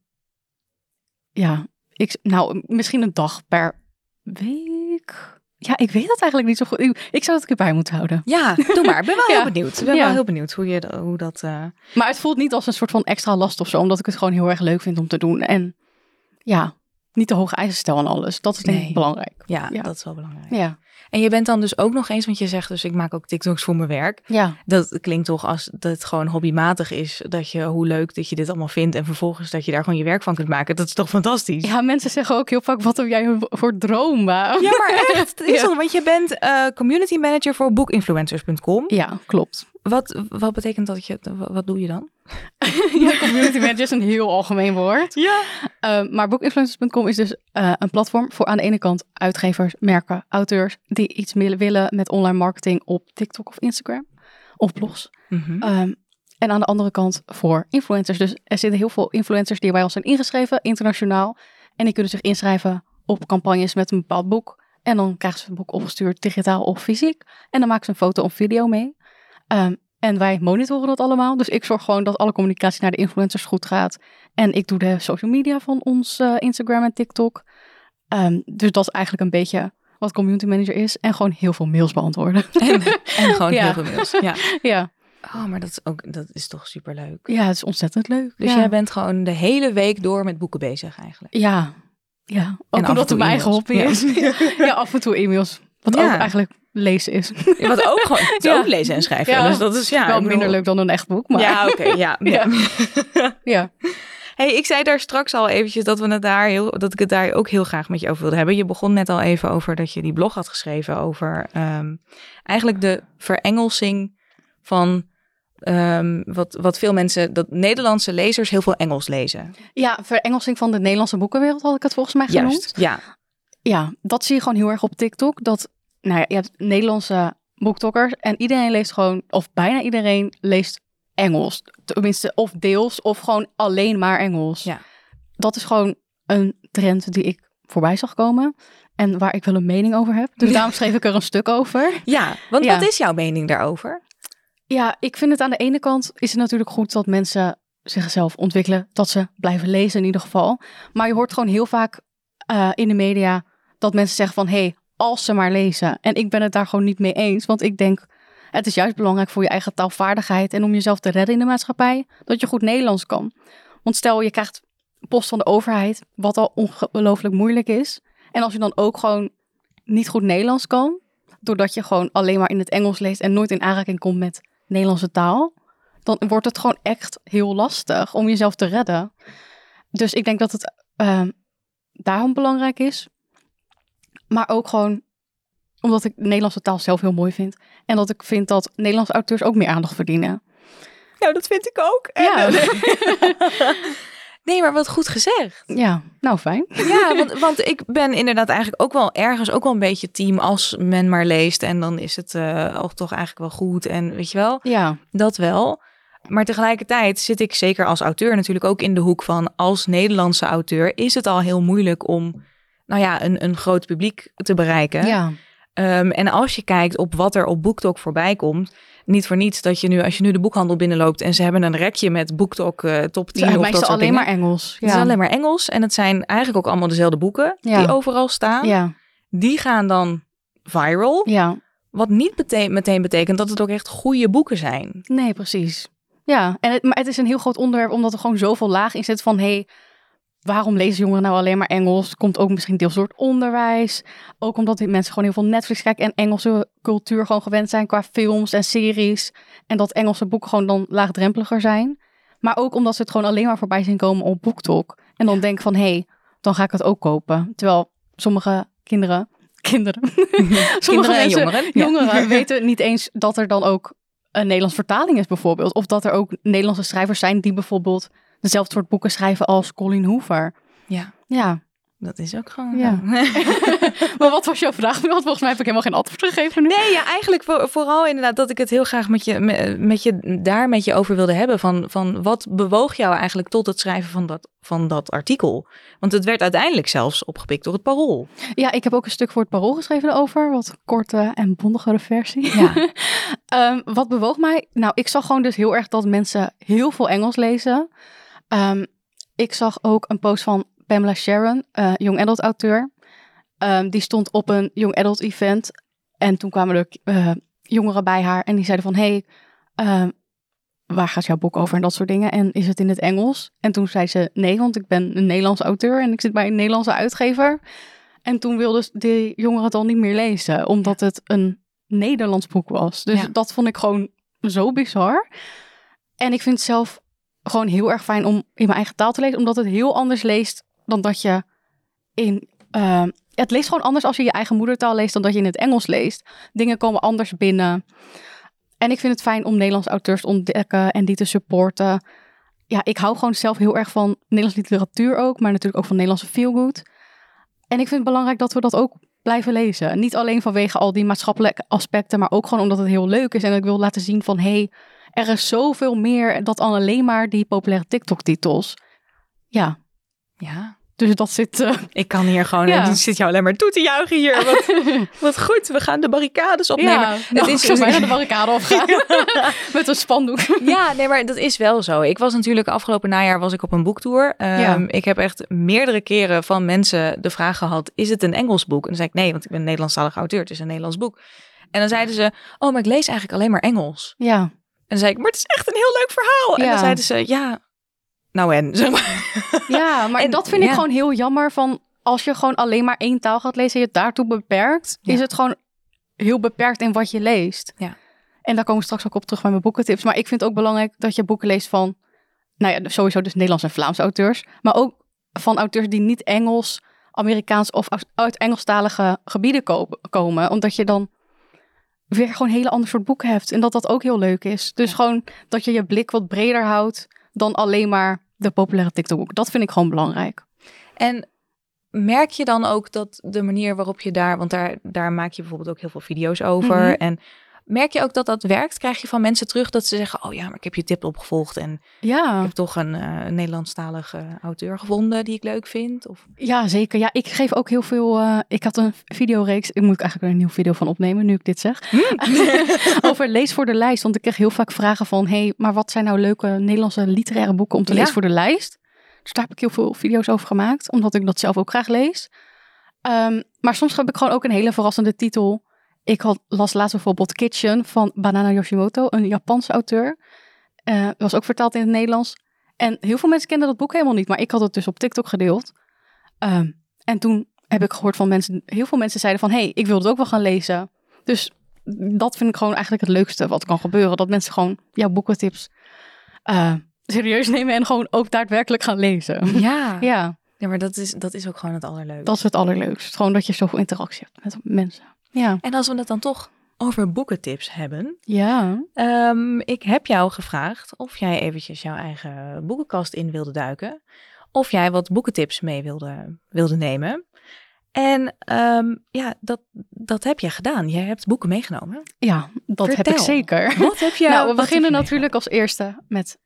ja, ik, nou, misschien een dag per week. Ja, ik weet dat eigenlijk niet zo goed. Ik, ik zou dat erbij moeten houden. Ja, doe maar. Ik ben wel ja. heel benieuwd. Ik ben ja. wel heel benieuwd hoe, je, hoe dat... Uh... Maar het voelt niet als een soort van extra last of zo, omdat ik het gewoon heel erg leuk vind om te doen. En ja, niet te hoge eisen stel aan alles. Dat is denk ik nee. belangrijk. Ja, ja, dat is wel belangrijk. Ja. En je bent dan dus ook nog eens, want je zegt dus ik maak ook TikToks voor mijn werk. Ja. Dat klinkt toch als dat het gewoon hobbymatig is. Dat je, hoe leuk dat je dit allemaal vindt. En vervolgens dat je daar gewoon je werk van kunt maken. Dat is toch fantastisch? Ja, mensen zeggen ook heel vaak, wat heb jij voor droombaan? Ja, maar echt. Is ja. Want je bent uh, community manager voor book influencers punt com. Ja, klopt. Wat, wat betekent dat? Je, wat doe je dan? Ja, community manager is een heel algemeen woord. Ja. Uh, maar book influencers punt com is dus uh, een platform voor aan de ene kant uitgevers, merken, auteurs die iets meer willen met online marketing op TikTok of Instagram of blogs. Mm-hmm. Um, en aan de andere kant voor influencers. Dus er zitten heel veel influencers die bij ons zijn ingeschreven, internationaal. En die kunnen zich inschrijven op campagnes met een bepaald boek. En dan krijgen ze het boek opgestuurd, digitaal of fysiek. En dan maken ze een foto of video mee. Um, en wij monitoren dat allemaal. Dus ik zorg gewoon dat alle communicatie naar de influencers goed gaat. En ik doe de social media van ons uh, Instagram en TikTok. Um, dus dat is eigenlijk een beetje wat community manager is. En gewoon heel veel mails beantwoorden. En, en gewoon ja. heel veel mails. Ja. ja. Oh, maar dat is, ook, dat is toch superleuk. Ja, het is ontzettend leuk. Dus ja. jij bent gewoon de hele week door met boeken bezig eigenlijk. Ja, ja. ook omdat het mijn eigen hobby is. Ja. ja, af en toe e-mails. Wat ja. ook eigenlijk... lezen is. Ja, wat ook gewoon het ja. ook lezen en schrijven. Ja. Dus dat is ja, wel minder bedoel... leuk dan een echt boek. Maar... Ja, oké. Okay, ja. Ja. Ja. ja. Hey, ik zei daar straks al eventjes dat we het daar heel, dat ik het daar ook heel graag met je over wilde hebben. Je begon net al even over dat je die blog had geschreven over um, eigenlijk de verengelsing van um, wat, wat veel mensen, dat Nederlandse lezers heel veel Engels lezen. Ja, verengelsing van de Nederlandse boekenwereld had ik het volgens mij genoemd. Juist, ja. Ja, dat zie je gewoon heel erg op TikTok, dat nou ja, je hebt Nederlandse booktokkers en iedereen leest gewoon, of bijna iedereen leest Engels. Tenminste, of deels, of gewoon alleen maar Engels. Ja. Dat is gewoon een trend die ik voorbij zag komen en waar ik wel een mening over heb. Dus ja. daarom schreef ik er een stuk over. Ja, want ja. wat is jouw mening daarover? Ja, ik vind het aan de ene kant is het natuurlijk goed dat mensen zichzelf ontwikkelen, dat ze blijven lezen in ieder geval. Maar je hoort gewoon heel vaak uh, in de media dat mensen zeggen van, hé, hey, als ze maar lezen. En ik ben het daar gewoon niet mee eens. Want ik denk, het is juist belangrijk voor je eigen taalvaardigheid. En om jezelf te redden in de maatschappij. Dat je goed Nederlands kan. Want stel, je krijgt post van de overheid. Wat al ongelooflijk moeilijk is. En als je dan ook gewoon niet goed Nederlands kan. Doordat je gewoon alleen maar in het Engels leest. En nooit in aanraking komt met Nederlandse taal. Dan wordt het gewoon echt heel lastig om jezelf te redden. Dus ik denk dat het uh, daarom belangrijk is. Maar ook gewoon omdat ik de Nederlandse taal zelf heel mooi vind. En dat ik vind dat Nederlandse auteurs ook meer aandacht verdienen. Nou, dat vind ik ook. En ja. Nee, maar wat goed gezegd. Ja, nou fijn. Ja, want, want ik ben inderdaad eigenlijk ook wel ergens ook wel een beetje team als men maar leest. En dan is het uh, ook toch eigenlijk wel goed. En weet je wel, ja, dat wel. Maar tegelijkertijd zit ik zeker als auteur natuurlijk ook in de hoek van... als Nederlandse auteur is het al heel moeilijk om nou ja, een, een groot publiek te bereiken. Ja. Um, en als je kijkt op wat er op BookTok voorbij komt... Niet voor niets dat je nu, als je nu de boekhandel binnenloopt... en ze hebben een rekje met BookTok uh, top tien... Het is meestal alleen dingen. maar Engels. Ja. Het is alleen maar Engels. En het zijn eigenlijk ook allemaal dezelfde boeken... Ja. die overal staan. Ja. Die gaan dan viral. Ja. Wat niet bete- meteen betekent dat het ook echt goede boeken zijn. Nee, precies. Ja, en het, maar het is een heel groot onderwerp... omdat er gewoon zoveel laag in zit van... Hey, waarom lezen jongeren nou alleen maar Engels? Komt ook misschien deels door het onderwijs. Ook omdat mensen gewoon heel veel Netflix kijken... en Engelse cultuur gewoon gewend zijn qua films en series. En dat Engelse boeken gewoon dan laagdrempeliger zijn. Maar ook omdat ze het gewoon alleen maar voorbij zien komen op BookTok. En dan denk van, hé, hey, dan ga ik het ook kopen. Terwijl sommige kinderen... Kinderen? sommige kinderen mensen, en jongeren. Jongeren ja. weten niet eens dat er dan ook een Nederlands vertaling is bijvoorbeeld. Of dat er ook Nederlandse schrijvers zijn die bijvoorbeeld... dezelfde soort boeken schrijven als Colin Hoover. Ja. Ja. Dat is ook gewoon... Ja. Maar wat was jouw vraag? Want volgens mij heb ik helemaal geen antwoord gegeven nu. Nee, ja, eigenlijk voor, vooral inderdaad dat ik het heel graag met je, met, met je daar met je over wilde hebben. Van, van wat bewoog jou eigenlijk tot het schrijven van dat, van dat artikel? Want het werd uiteindelijk zelfs opgepikt door Het Parool. Ja, ik heb ook een stuk voor Het Parool geschreven over. Wat korte en bondigere versie. Ja. um, wat bewoog mij? Nou, ik zag gewoon dus heel erg dat mensen heel veel Engels lezen. Um, ik zag ook een post van Pamela Sharon, uh, young adult auteur. Um, die stond op een young adult event. En toen kwamen er uh, jongeren bij haar. En die zeiden van, hé, hey, um, waar gaat jouw boek over? En dat soort dingen. En is het in het Engels? En toen zei ze, nee, want ik ben een Nederlandse auteur. En ik zit bij een Nederlandse uitgever. En toen wilde die jongeren het al niet meer lezen. Omdat ja. het een Nederlands boek was. Dus ja. dat vond ik gewoon zo bizar. En ik vind het zelf gewoon heel erg fijn om in mijn eigen taal te lezen. Omdat het heel anders leest dan dat je in... Uh, het leest gewoon anders als je je eigen moedertaal leest dan dat je in het Engels leest. Dingen komen anders binnen. En ik vind het fijn om Nederlands auteurs te ontdekken en die te supporten. Ja, ik hou gewoon zelf heel erg van Nederlandse literatuur ook. Maar natuurlijk ook van Nederlandse feelgood. En ik vind het belangrijk dat we dat ook blijven lezen. Niet alleen vanwege al die maatschappelijke aspecten. Maar ook gewoon omdat het heel leuk is. En ik wil laten zien van... hey, er is zoveel meer dan alleen maar die populaire TikTok-titels. Ja. Ja. Dus dat zit... Uh... Ik kan hier gewoon... Ja. Ik zit jou alleen maar toe te juichen hier. Wat, wat goed, we gaan de barricades opnemen. Ja, nou, het is zo bijna de barricade opgaan. Met een spandoek. Ja, nee, maar dat is wel zo. Ik was natuurlijk afgelopen najaar was ik op een boektour. Um, ja. Ik heb echt meerdere keren van mensen de vraag gehad... is het een Engels boek? En dan zei ik nee, want ik ben een Nederlandstalig auteur. Het is een Nederlands boek. En dan zeiden ze... oh, maar ik lees eigenlijk alleen maar Engels. Ja. En dan zei ik, maar het is echt een heel leuk verhaal. Ja. En dan zeiden ze, ja... Nou en, zeg maar. Ja, maar en, dat vind ik ja. gewoon heel jammer van... als je gewoon alleen maar één taal gaat lezen en je het daartoe beperkt... Ja. is het gewoon heel beperkt in wat je leest. Ja. En daar komen we straks ook op terug bij mijn boekentips. Maar ik vind het ook belangrijk dat je boeken leest van... nou ja, sowieso dus Nederlands en Vlaamse auteurs... maar ook van auteurs die niet Engels, Amerikaans... of uit Engelstalige gebieden ko- komen. Omdat je dan weer gewoon een hele ander soort boeken hebt. En dat dat ook heel leuk is. Dus ja. gewoon dat je je blik wat breder houdt... dan alleen maar... de populaire TikTok. Dat vind ik gewoon belangrijk. En merk je dan ook dat de manier waarop je daar... want daar, daar maak je bijvoorbeeld ook heel veel video's over. Mm-hmm. En merk je ook dat dat werkt? Krijg je van mensen terug dat ze zeggen... oh ja, maar ik heb je tip opgevolgd... en ja. ik heb toch een uh, Nederlandstalige uh, auteur gevonden... die ik leuk vind? Of... Ja, zeker. Ja, ik geef ook heel veel... Uh, ik had een videoreeks... ik moet eigenlijk weer een nieuwe video van opnemen... nu ik dit zeg. Mm. Over lees voor de lijst. Want ik kreeg heel vaak vragen van... hé, hey, maar wat zijn nou leuke Nederlandse literaire boeken... om te ja. lezen voor de lijst? Dus daar heb ik heel veel video's over gemaakt... omdat ik dat zelf ook graag lees. Um, maar soms heb ik gewoon ook een hele verrassende titel... Ik had, las laatst bijvoorbeeld Kitchen van Banana Yoshimoto, een Japanse auteur. Uh, was ook vertaald in het Nederlands. En heel veel mensen kenden dat boek helemaal niet, maar ik had het dus op TikTok gedeeld. Um, en toen heb ik gehoord van mensen, heel veel mensen zeiden van, hé, hey, ik wil het ook wel gaan lezen. Dus dat vind ik gewoon eigenlijk het leukste wat kan gebeuren. Dat mensen gewoon jouw boekentips uh, serieus nemen en gewoon ook daadwerkelijk gaan lezen. Ja, ja. ja maar dat is, dat is ook gewoon het allerleukste. Dat is het allerleukste. Gewoon dat je zoveel interactie hebt met mensen. Ja. En als we het dan toch over boekentips hebben. Ja. Um, ik heb jou gevraagd of jij eventjes jouw eigen boekenkast in wilde duiken. of jij wat boekentips mee wilde, wilde nemen. En um, ja, dat, dat heb je gedaan. Jij hebt boeken meegenomen. Ja, dat Vertel. heb ik zeker. Wat heb je? Nou, we beginnen natuurlijk als eerste met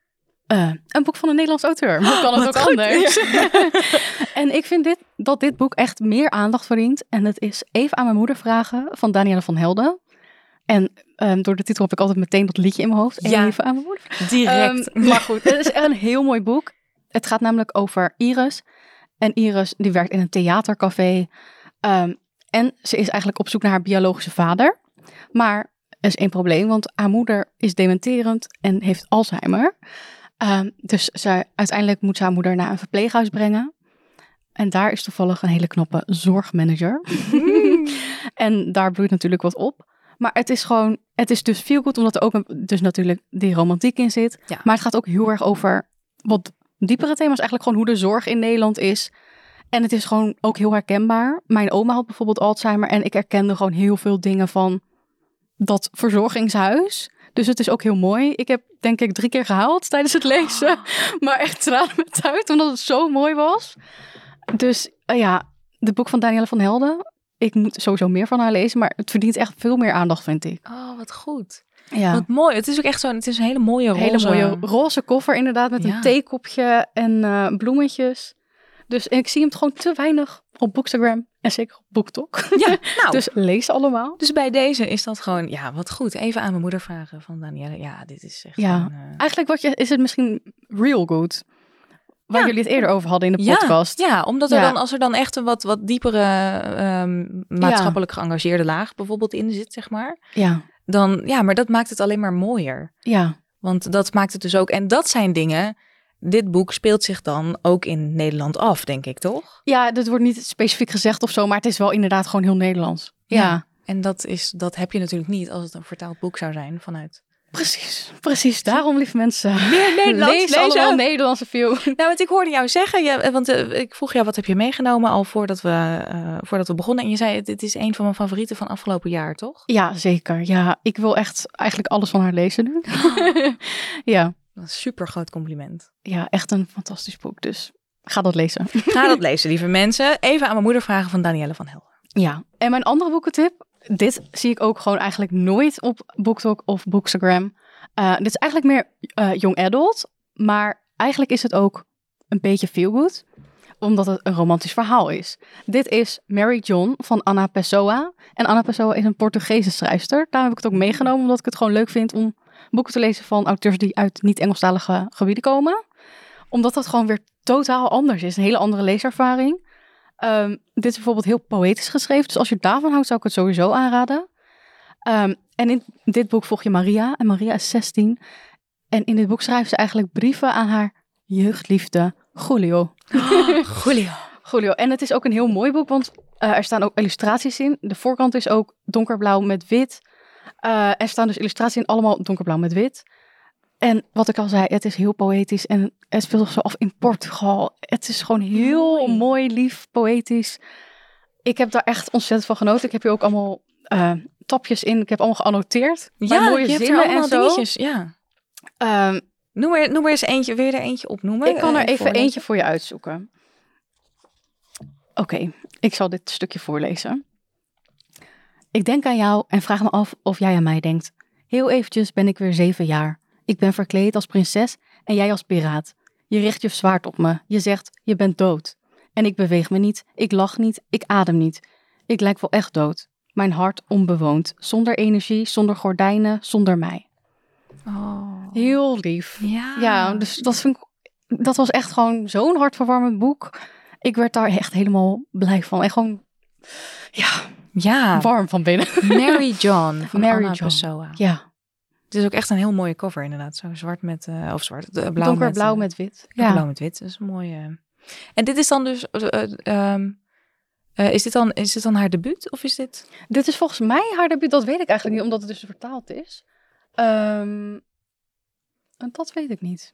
uh, een boek van een Nederlands auteur. Hoe kan het oh, ook goed. anders? Ja. En ik vind dit, dat dit boek echt meer aandacht verdient. En dat is Even aan mijn moeder vragen van Daniëlle van Helden. En um, door de titel heb ik altijd meteen dat liedje in mijn hoofd. Ja, Even aan mijn moeder. Direct. Um, maar goed, het is echt een heel mooi boek. Het gaat namelijk over Iris. En Iris die werkt in een theatercafé. Um, en ze is eigenlijk op zoek naar haar biologische vader. Maar er is één probleem, want haar moeder is dementerend en heeft Alzheimer. Um, dus zij, uiteindelijk moet ze haar moeder naar een verpleeghuis brengen. En daar is toevallig een hele knappe zorgmanager. Mm. En daar bloeit natuurlijk wat op. Maar het is gewoon, het is dus feel good, omdat er ook een, dus natuurlijk die romantiek in zit. Ja. Maar het gaat ook heel erg over wat diepere thema's, eigenlijk gewoon hoe de zorg in Nederland is. En het is gewoon ook heel herkenbaar. Mijn oma had bijvoorbeeld Alzheimer en ik herkende gewoon heel veel dingen van dat verzorgingshuis. Dus het is ook heel mooi. Ik heb denk ik drie keer gehaald tijdens het lezen. Oh. Maar echt tranen met uit, omdat het zo mooi was. Dus uh, ja, de boek van Daniëlle van Helden. Ik moet sowieso meer van haar lezen, maar het verdient echt veel meer aandacht, vind ik. Oh, wat goed. Ja. Wat mooi. Het is ook echt zo. Het is een hele mooie roze. Hele mooie roze koffer inderdaad, met ja. een theekopje en uh, bloemetjes. Dus en ik zie hem gewoon te weinig op Bookstagram en zeker op BookTok. Ja, nou. Dus lees allemaal. Dus bij deze is dat gewoon, ja, wat goed. Even aan mijn moeder vragen van Daniëlle. Ja, dit is echt ja. een, uh... Eigenlijk wat je, is het misschien real good. Waar ja. jullie het eerder over hadden in de podcast. Ja, ja omdat er ja. dan, als er dan echt een wat, wat diepere um, maatschappelijk ja. geëngageerde laag bijvoorbeeld in zit, zeg maar. Ja. Dan, ja, maar dat maakt het alleen maar mooier. Ja. Want dat maakt het dus ook, en dat zijn dingen, dit boek speelt zich dan ook in Nederland af, denk ik, toch? Ja, dat wordt niet specifiek gezegd of zo, maar het is wel inderdaad gewoon heel Nederlands. Ja. ja. En dat is, dat heb je natuurlijk niet als het een vertaald boek zou zijn vanuit... Precies, precies. Daarom, lieve mensen, meer Nederlands, lees, lees allemaal Nederlandse film. Nou, want ik hoorde jou zeggen, je, want uh, ik vroeg jou wat heb je meegenomen al voordat we, uh, voordat we begonnen. En je zei, dit is een van mijn favorieten van afgelopen jaar, toch? Ja, zeker. Ja, ik wil echt eigenlijk alles van haar lezen nu. Oh. Ja. Dat is een super groot compliment. Ja, echt een fantastisch boek. Dus ga dat lezen. Ga dat lezen, lieve mensen. Even aan mijn moeder vragen van Daniëlle van Helden. Ja, en mijn andere boekentip. Dit zie ik ook gewoon eigenlijk nooit op BookTok of Bookstagram. Uh, dit is eigenlijk meer uh, young adult. Maar eigenlijk is het ook een beetje feelgood. Omdat het een romantisch verhaal is. Dit is Mary John van Anna Pessoa. En Anna Pessoa is een Portugese schrijfster. Daarom heb ik het ook meegenomen. Omdat ik het gewoon leuk vind om boeken te lezen van auteurs die uit niet-Engelstalige gebieden komen. Omdat dat gewoon weer totaal anders is. Een hele andere leeservaring. Um, dit is bijvoorbeeld heel poëtisch geschreven. Dus als je daarvan houdt, zou ik het sowieso aanraden. Um, en in dit boek volg je Maria. En Maria is zestien. En in dit boek schrijft ze eigenlijk brieven aan haar jeugdliefde Julio. Oh, Julio. Julio. En het is ook een heel mooi boek, want uh, er staan ook illustraties in. De voorkant is ook donkerblauw met wit. Uh, er staan dus illustraties in, allemaal donkerblauw met wit. En wat ik al zei, het is heel poëtisch en het speelt zich zo af in Portugal. Het is gewoon heel mooi, mooi lief, poëtisch. Ik heb daar echt ontzettend van genoten. Ik heb hier ook allemaal uh, tapjes in. Ik heb allemaal geannoteerd. Ja, mooie je hebt er allemaal dingetjes. Ja. Um, noem, er, noem er eens eentje. Wil je er eentje opnoemen? Ik kan er even voorlezen. eentje voor je uitzoeken. Oké, okay, ik zal dit stukje voorlezen. Ik denk aan jou en vraag me af of jij aan mij denkt. Heel eventjes ben ik weer zeven jaar. Ik ben verkleed als prinses en jij als piraat. Je richt je zwaard op me. Je zegt, je bent dood. En ik beweeg me niet, ik lach niet, ik adem niet. Ik lijk wel echt dood. Mijn hart onbewoond. Zonder energie, zonder gordijnen, zonder mij. Oh. Heel lief. Ja, ja, dus dat, vind ik, dat was echt gewoon zo'n hartverwarmend boek. Ik werd daar echt helemaal blij van. En gewoon, ja, ja. warm van binnen. Mary John van Mary Anna Pessoa. Ja. Het is ook echt een heel mooie cover inderdaad. Zo zwart met, uh, of zwart, uh, blauw Donker, met... blauw uh, met wit. Ja, blauw met wit. Dat is een mooie... En dit is dan dus... Uh, uh, uh, is, dit dan, is dit dan haar debuut? Of is dit... Dit is volgens mij haar debuut. Dat weet ik eigenlijk niet, omdat het dus vertaald is. Um, dat weet ik niet.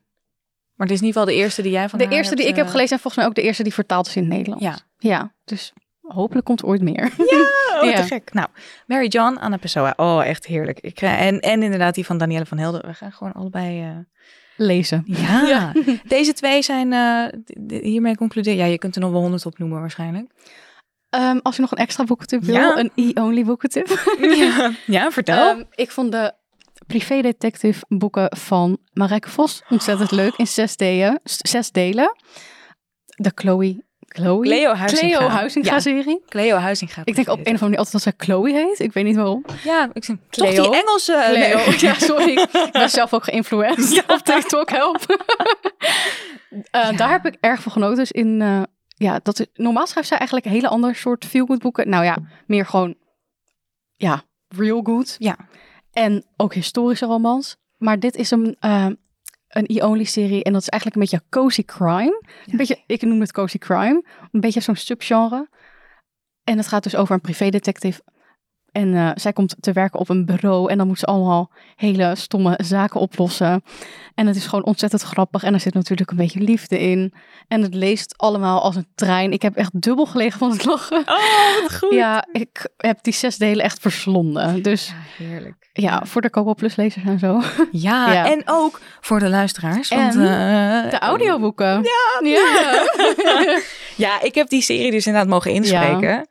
Maar het is in ieder geval de eerste die jij van De haar eerste hebt, die ik uh... heb gelezen en volgens mij ook de eerste die vertaald is in het Nederlands. Ja. Ja, dus... Hopelijk komt er ooit meer. Ja, oh, ja, te gek. Nou, Mary John, Anna Pessoa. Oh, echt heerlijk. Ik, en, en inderdaad die van Daniëlle van Helden. We gaan gewoon allebei uh, lezen. Ja, ja. Deze twee zijn, uh, hiermee concludeer ja, je kunt er nog wel honderd op noemen waarschijnlijk. Um, als je nog een extra boekentip wil, ja. een e-only boekentip. Ja, ja vertel. Um, ik vond de privédetective boeken van Marijke Vos ontzettend oh. leuk in zes delen. Zes delen. De Chloe... Chloe? Cleo Huizinga. Cleo Huizinga serie. Ja. Cleo Huizinga. Ik denk op een of andere manier altijd dat zij Chloe heet. Ik weet niet waarom. Ja, ik vind Cleo. Toch die Engelse Cleo. Cleo. Ja, sorry. Ik ben zelf ook geïnfluenced ja. op TikTok, help. uh, ja. Daar heb ik erg van genoten. Dus in, uh, ja, dat is, normaal schrijft zij eigenlijk een hele ander soort feel-good boeken. Nou ja, meer gewoon, ja, real good. Ja. En ook historische romans. Maar dit is een... Uh, Een e-only-serie. En dat is eigenlijk een beetje cozy crime. Een beetje, ik noem het cozy crime. Een beetje zo'n subgenre. En het gaat dus over een privédetective. En uh, zij komt te werken op een bureau. En dan moet ze allemaal hele stomme zaken oplossen. En het is gewoon ontzettend grappig. En er zit natuurlijk een beetje liefde in. En het leest allemaal als een trein. Ik heb echt dubbel gelegen van het lachen. Oh, wat goed. Ja, ik heb die zes delen echt verslonden. Dus ja, heerlijk. Ja, voor de Coco Plus lezers en zo. Ja, ja, en ook voor de luisteraars. En want, uh, de audioboeken. Ja. Ja. Ja, ik heb die serie dus inderdaad mogen inspreken.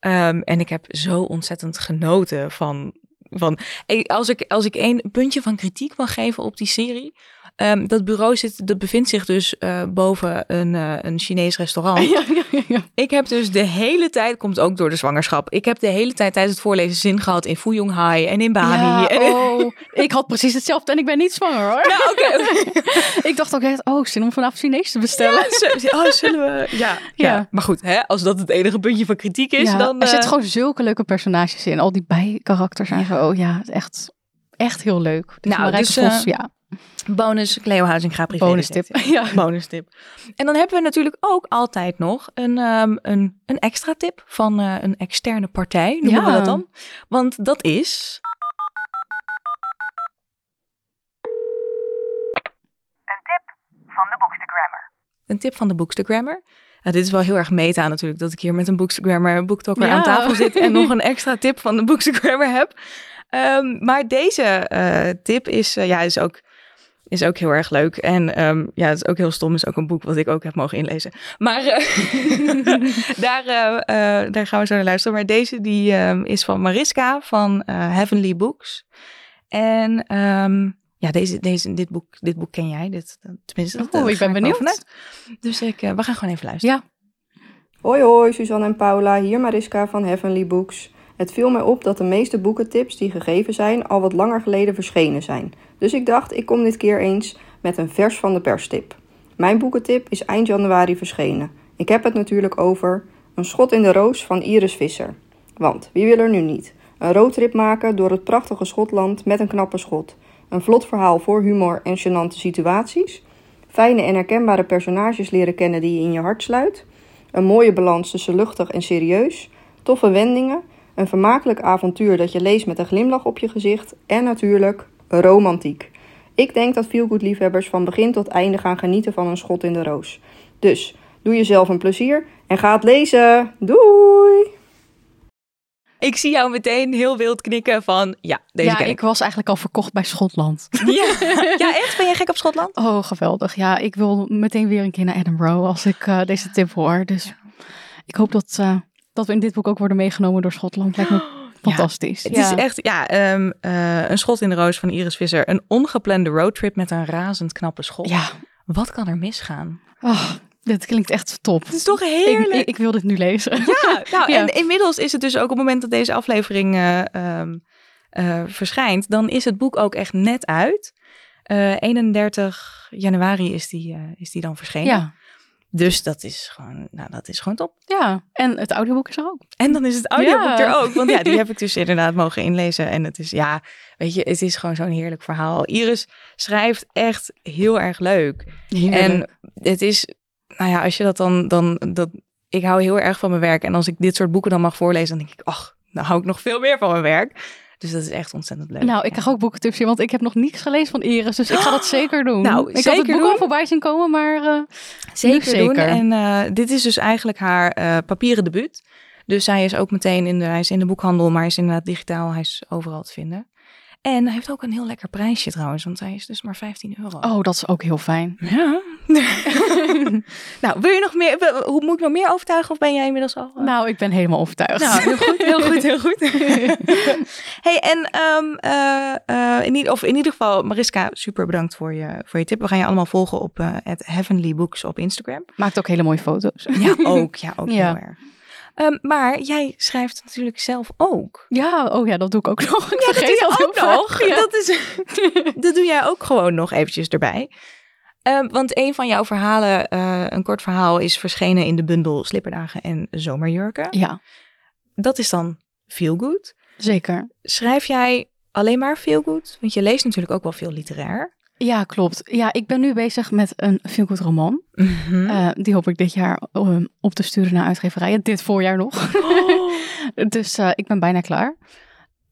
Ja. Um, en ik heb zo ontzettend genoten van... van als ik, als ik één puntje van kritiek mag geven op die serie... Um, dat bureau zit, dat bevindt zich dus uh, boven een, uh, een Chinees restaurant. Ja, ja, ja, ja. Ik heb dus de hele tijd, komt ook door de zwangerschap... ik heb de hele tijd tijdens het voorlezen zin gehad in Fuyonghai en in Bali. Ja, oh, ik had precies hetzelfde en ik ben niet zwanger hoor. Ja, oké. Okay. Ik dacht ook echt, oh, zin om vanavond Chinees te bestellen. Ja, oh, zullen we... Ja, ja. ja. Maar goed, hè, als dat het enige puntje van kritiek is, ja, dan... Er uh... zitten gewoon zulke leuke personages in. Al die bijkarakters en zo. Ja, echt, echt heel leuk. Dus nou, Marijke dus, uh... Vos, ja. Bonus Cleo Huizinga privé. Bonus tip. Ja. Bonus tip. En dan hebben we natuurlijk ook altijd nog een, um, een, een extra tip van uh, een externe partij. Noemen ja. we dat dan? Want dat is... Een tip van de Bookstagrammer. Een tip van de Bookstagrammer. Nou, dit is wel heel erg meta natuurlijk, dat ik hier met een Bookstagrammer en BookToker ja. aan tafel zit en nog een extra tip van de Bookstagrammer heb. Um, maar deze uh, tip is, uh, ja, is ook... Is ook heel erg leuk. En um, ja, het is ook heel stom. Is ook een boek wat ik ook heb mogen inlezen. Maar uh, daar, uh, uh, daar gaan we zo naar luisteren. Maar deze die um, is van Mariska van uh, Heavenly Books. En um, ja, deze, deze, dit, boek, dit boek ken jij. Dit, tenminste, dat, oh, ik ben benieuwd. Vanuit. Dus ik, uh, we gaan gewoon even luisteren. Ja. Hoi hoi, Suzanne en Paula. Hier Mariska van Heavenly Books. Het viel mij op dat de meeste boekentips die gegeven zijn al wat langer geleden verschenen zijn. Dus ik dacht, ik kom dit keer eens met een vers van de perstip. Mijn boekentip is eind januari verschenen. Ik heb het natuurlijk over Een schot in de roos van Iris Visser. Want wie wil er nu niet? Een roadtrip maken door het prachtige Schotland met een knappe schot. Een vlot verhaal voor humor en gênante situaties. Fijne en herkenbare personages leren kennen die je in je hart sluit. Een mooie balans tussen luchtig en serieus. Toffe wendingen. Een vermakelijk avontuur dat je leest met een glimlach op je gezicht. En natuurlijk... romantiek. Ik denk dat feelgood liefhebbers van begin tot einde gaan genieten van Een schot in de roos. Dus doe jezelf een plezier en ga het lezen. Doei! Ik zie jou meteen heel wild knikken van ja, deze ja, ken ik. ik was eigenlijk al verkocht bij Schotland. Ja, ja echt? Ben jij gek op Schotland? Oh, geweldig. Ja, ik wil meteen weer een keer naar Edinburgh als ik uh, deze tip hoor. Dus ja. ik hoop dat, uh, dat we in dit boek ook worden meegenomen door Schotland. Lijkt me fantastisch. Ja, het ja. is echt, ja, um, uh, Een schot in de roos van Iris Visser. Een ongeplande roadtrip met een razend knappe schot. Ja. Wat kan er misgaan? Oh, dit klinkt echt top. Het is toch heerlijk? Ik, ik, ik wil dit nu lezen. Ja, nou, ja, en inmiddels is het dus ook op het moment dat deze aflevering uh, um, uh, verschijnt, dan is het boek ook echt net uit. Uh, eenendertig januari is die, uh, is die dan verschenen. Ja. Dus dat is gewoon, nou, dat is gewoon top. Ja, en het audioboek is er ook. En dan is het audioboek ja. er ook. Want ja, die heb ik dus inderdaad mogen inlezen. En het is, ja, weet je, het is gewoon zo'n heerlijk verhaal. Iris schrijft echt heel erg leuk. Heerlijk. En het is, nou ja, als je dat dan, dan dat, ik hou heel erg van mijn werk. En als ik dit soort boeken dan mag voorlezen, dan denk ik, ach, nou hou ik nog veel meer van mijn werk. Dus dat is echt ontzettend leuk. Nou, ik krijg ook boekentips hier, want ik heb nog niets gelezen van Iris. Dus ik ga dat zeker doen. Nou, ik had het boek al voorbij zien komen, maar uh, zeker, zeker doen. En uh, dit is dus eigenlijk haar uh, papieren debuut. Dus hij is ook meteen in de, hij is in de boekhandel, maar hij is inderdaad digitaal. Hij is overal te vinden. En hij heeft ook een heel lekker prijsje trouwens, want hij is dus maar vijftien euro. Oh, dat is ook heel fijn. Ja. Nou, wil je nog meer, hoe moet ik nog meer overtuigen of ben jij inmiddels al? Uh... Nou, ik ben helemaal overtuigd. Nou, heel goed, heel goed, heel goed. Hey, en um, uh, uh, in, of in ieder geval, Mariska, super bedankt voor je, voor je tip. We gaan je allemaal volgen op uh, Heavenly Books op Instagram. Maakt ook hele mooie foto's. Ja, ook. Ja, ook ja. Heel erg. Um, maar jij schrijft natuurlijk zelf ook. Ja, oh ja, dat doe ik ook nog. Ik ja, vergeet dat, dat ook nog. Ja. Dat, is, dat doe jij ook gewoon nog eventjes erbij. Um, want een van jouw verhalen, uh, een kort verhaal, is verschenen in de bundel Slipperdagen en Zomerjurken. Ja. Dat is dan feelgood. Zeker. Schrijf jij alleen maar feelgood? Want je leest natuurlijk ook wel veel literair. Ja, klopt. Ja, ik ben nu bezig met een feelgood roman. Mm-hmm. Uh, die hoop ik dit jaar um, op te sturen naar uitgeverijen. Dit voorjaar nog. Oh. Dus uh, ik ben bijna klaar.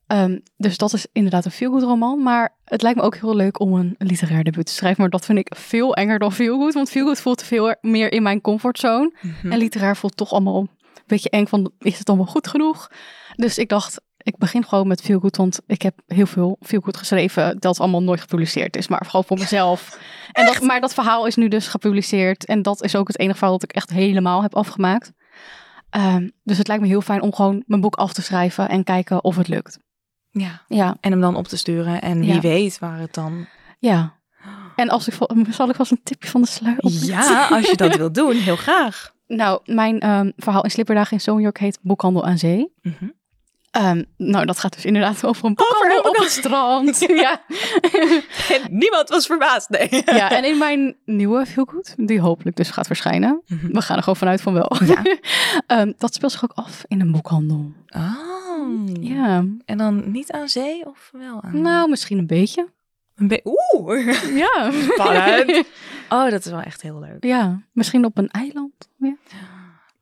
Um, dus dat is inderdaad een feelgood roman. Maar het lijkt me ook heel leuk om een literair debuut te schrijven. Maar dat vind ik veel enger dan feelgood. Want feelgood voelt veel meer in mijn comfortzone. Mm-hmm. En literair voelt toch allemaal een beetje eng van, is het allemaal goed genoeg? Dus ik dacht, ik begin gewoon met feelgood, want ik heb heel veel feelgood geschreven dat allemaal nooit gepubliceerd is, maar gewoon voor mezelf. En dat, maar dat verhaal is nu dus gepubliceerd en dat is ook het enige verhaal dat ik echt helemaal heb afgemaakt. Um, dus het lijkt me heel fijn om gewoon mijn boek af te schrijven en kijken of het lukt. Ja, ja. En hem dan op te sturen en wie ja. weet waar het dan... Ja, en als ik zal ik vast een tipje van de sluier op? Ja, als je dat wilt doen, heel graag. Nou, mijn um, verhaal in Slipperdagen in Zomerjurken heet Boekhandel aan Zee. Mhm. Um, nou, dat gaat dus inderdaad over een boekhandel op het strand. Ja. En niemand was verbaasd, nee. Ja, en in mijn nieuwe feelgood, die hopelijk dus gaat verschijnen. Mm-hmm. We gaan er gewoon vanuit van wel. Ja. um, dat speelt zich ook af in een boekhandel. Oh. Ja. En dan niet aan zee of wel aan... Nou, misschien een beetje. Een be- Oeh. Ja. Spannend. Oh, dat is wel echt heel leuk. Ja, misschien op een eiland. Ja.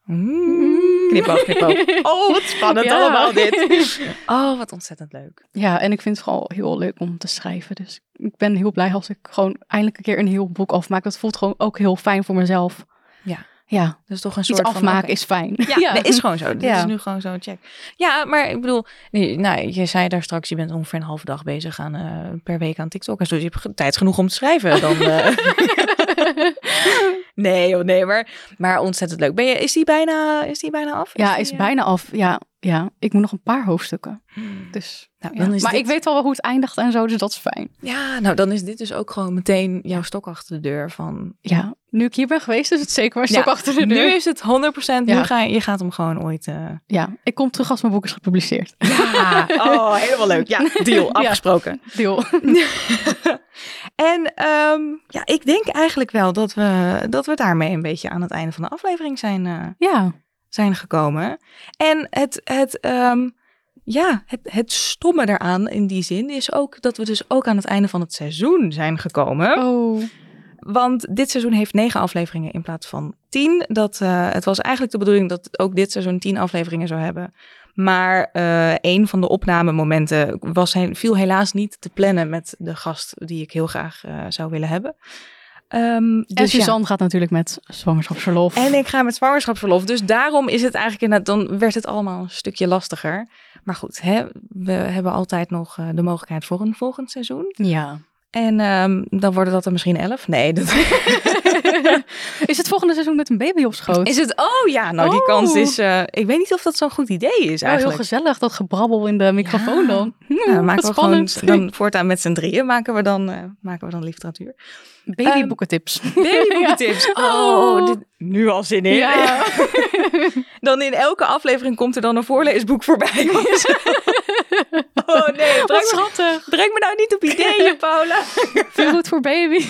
Mm. Knipoog, knipoog. Oh, wat spannend ja. allemaal dit. Oh, wat ontzettend leuk. Ja, en ik vind het gewoon heel leuk om te schrijven. Dus ik ben heel blij als ik gewoon eindelijk een keer een heel boek afmaak. Dat voelt gewoon ook heel fijn voor mezelf. Ja. Ja, dus toch een soort iets afmaken van, okay. is fijn. Ja, ja. Nee, is gewoon zo. Dit ja. is nu gewoon zo'n check. Ja, maar ik bedoel, nou, je zei daar straks, je bent ongeveer een halve dag bezig aan, uh, per week aan TikTok. Dus je hebt tijd genoeg om te schrijven. Dan, uh... nee, oh, nee maar, maar ontzettend leuk. Ben je, is, die bijna, is die bijna af? Is ja, die, is uh... bijna af. Ja, ja, ik moet nog een paar hoofdstukken. Hmm. Dus, nou, dan ja. is maar dit... ik weet al wel hoe het eindigt en zo, dus dat is fijn. Ja, nou dan is dit dus ook gewoon meteen jouw stok achter de deur van... ja. Nu ik hier ben geweest, is het zeker maar een stuk ja, achter de deur. Nu is het honderd procent. Ja. Nu ga je, je gaat hem gewoon ooit... Uh... Ja, ik kom terug als mijn boek is gepubliceerd. Ja, oh, helemaal leuk. Ja, deal. Afgesproken. Ja, deal. En um, ja, ik denk eigenlijk wel dat we, dat we daarmee een beetje aan het einde van de aflevering zijn, uh, ja. zijn gekomen. En het... het um, Ja, het, het stomme daaraan in die zin is ook dat we dus ook aan het einde van het seizoen zijn gekomen. Oh. Want dit seizoen heeft negen afleveringen in plaats van tien. Dat, uh, het was eigenlijk de bedoeling dat ook dit seizoen tien afleveringen zou hebben. Maar uh, een van de opnamemomenten was, viel helaas niet te plannen met de gast die ik heel graag uh, zou willen hebben. Um, dus en Suzanne ja. gaat natuurlijk met zwangerschapsverlof. En ik ga met zwangerschapsverlof. Dus daarom is het eigenlijk, dan werd het allemaal een stukje lastiger. Maar goed, hè, we hebben altijd nog de mogelijkheid voor een volgend seizoen. Ja. En um, dan worden dat er misschien elf. Nee. Dat... is het volgende seizoen met een baby op schoot? Is het? Oh ja, nou oh. die kans is... Uh, ik weet niet of dat zo'n goed idee is eigenlijk. Oh, heel gezellig, dat gebrabbel in de microfoon ja. dan. Hm, nou, dan maken we gewoon, dan voortaan met z'n drieën maken we dan, uh, maken we dan Liefteratuur. Babyboekentips. Um, Babyboekentips. ja. Oh, dit, nu al zin in. Ja. Dan in elke aflevering komt er dan een voorleesboek voorbij. Ja. Oh nee, breng me, schattig. Breng me nou niet op ideeën, Paula. Veel goed voor baby.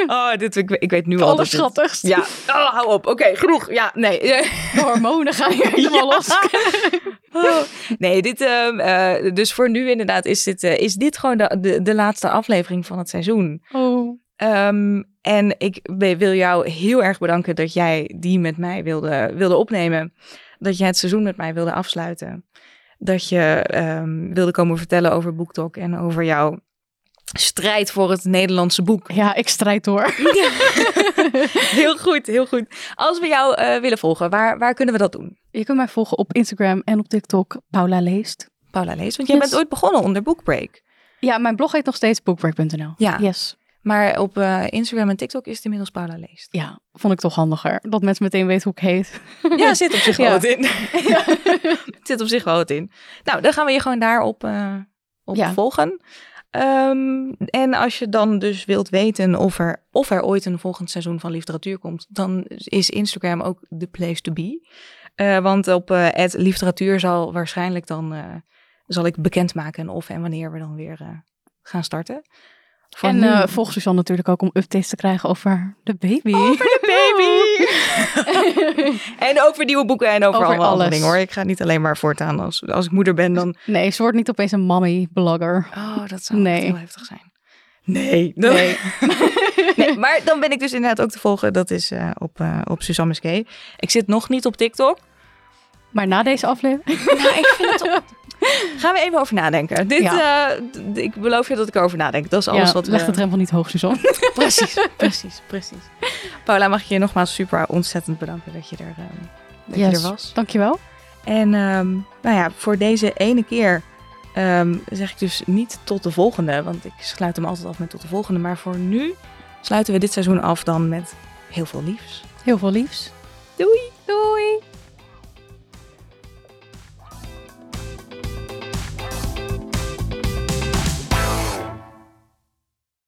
Ja. Oh, dit, ik, ik weet nu al. Alles schattigst. Ja, oh, hou op. Oké, okay, genoeg. Ja, nee. De hormonen gaan hier helemaal ja. los. Oh. Nee, dit, uh, uh, dus voor nu inderdaad is dit, uh, is dit gewoon de, de, de laatste aflevering van het seizoen. Oh. Um, en ik wil jou heel erg bedanken dat jij die met mij wilde, wilde opnemen. Dat jij het seizoen met mij wilde afsluiten. Dat je um, wilde komen vertellen over BookTok en over jouw strijd voor het Nederlandse boek. Ja, ik strijd door. Ja. Heel goed, heel goed. Als we jou uh, willen volgen, waar, waar kunnen we dat doen? Je kunt mij volgen op Instagram en op TikTok, Paula Leest. Paula leest. Want jij yes. bent ooit begonnen onder Bookbreak. Ja, mijn blog heet nog steeds bookbreak punt n l. Ja. Yes. Maar op uh, Instagram en TikTok is het inmiddels Paula leest. Ja, vond ik toch handiger. Dat mensen meteen weten hoe ik heet. Ja, zit op zich wel ja. wat in. Ja. Zit op zich wel wat in. Nou, dan gaan we je gewoon daarop uh, op ja. volgen. Um, en als je dan dus wilt weten of er, of er ooit een volgend seizoen van Liefteratuur komt, dan is Instagram ook the place to be. Uh, want op uh, het Liefteratuur zal waarschijnlijk dan uh, zal ik bekendmaken of en wanneer we dan weer uh, gaan starten. Van en uh, volg Suzanne natuurlijk ook om updates te krijgen over de baby. Over de baby! En over nieuwe boeken en over, over alle dingen hoor. Ik ga niet alleen maar voortaan als, als ik moeder ben dan... Nee, ze wordt niet opeens een mommy blogger. Oh, dat zou nee. heel heftig zijn. Nee. Dan... Nee. nee. Maar dan ben ik dus inderdaad ook te volgen. Dat is uh, op, uh, op Suzanne Musquet. Ik zit nog niet op TikTok. Maar na deze aflevering? Nou, ik vind het... Op... Gaan we even over nadenken. Dit, ja. uh, d- ik beloof je dat ik erover nadenk. Dat is alles ja, wat we... Leg de drempel niet hoog, Suzanne. precies, precies, precies. Paula, mag ik je nogmaals super ontzettend bedanken dat je er, uh, dat yes. je er was. Dankjewel. En um, nou ja, voor deze ene keer um, zeg ik dus niet tot de volgende. Want ik sluit hem altijd af met tot de volgende. Maar voor nu sluiten we dit seizoen af dan met heel veel liefs. Heel veel liefs. Doei. Doei.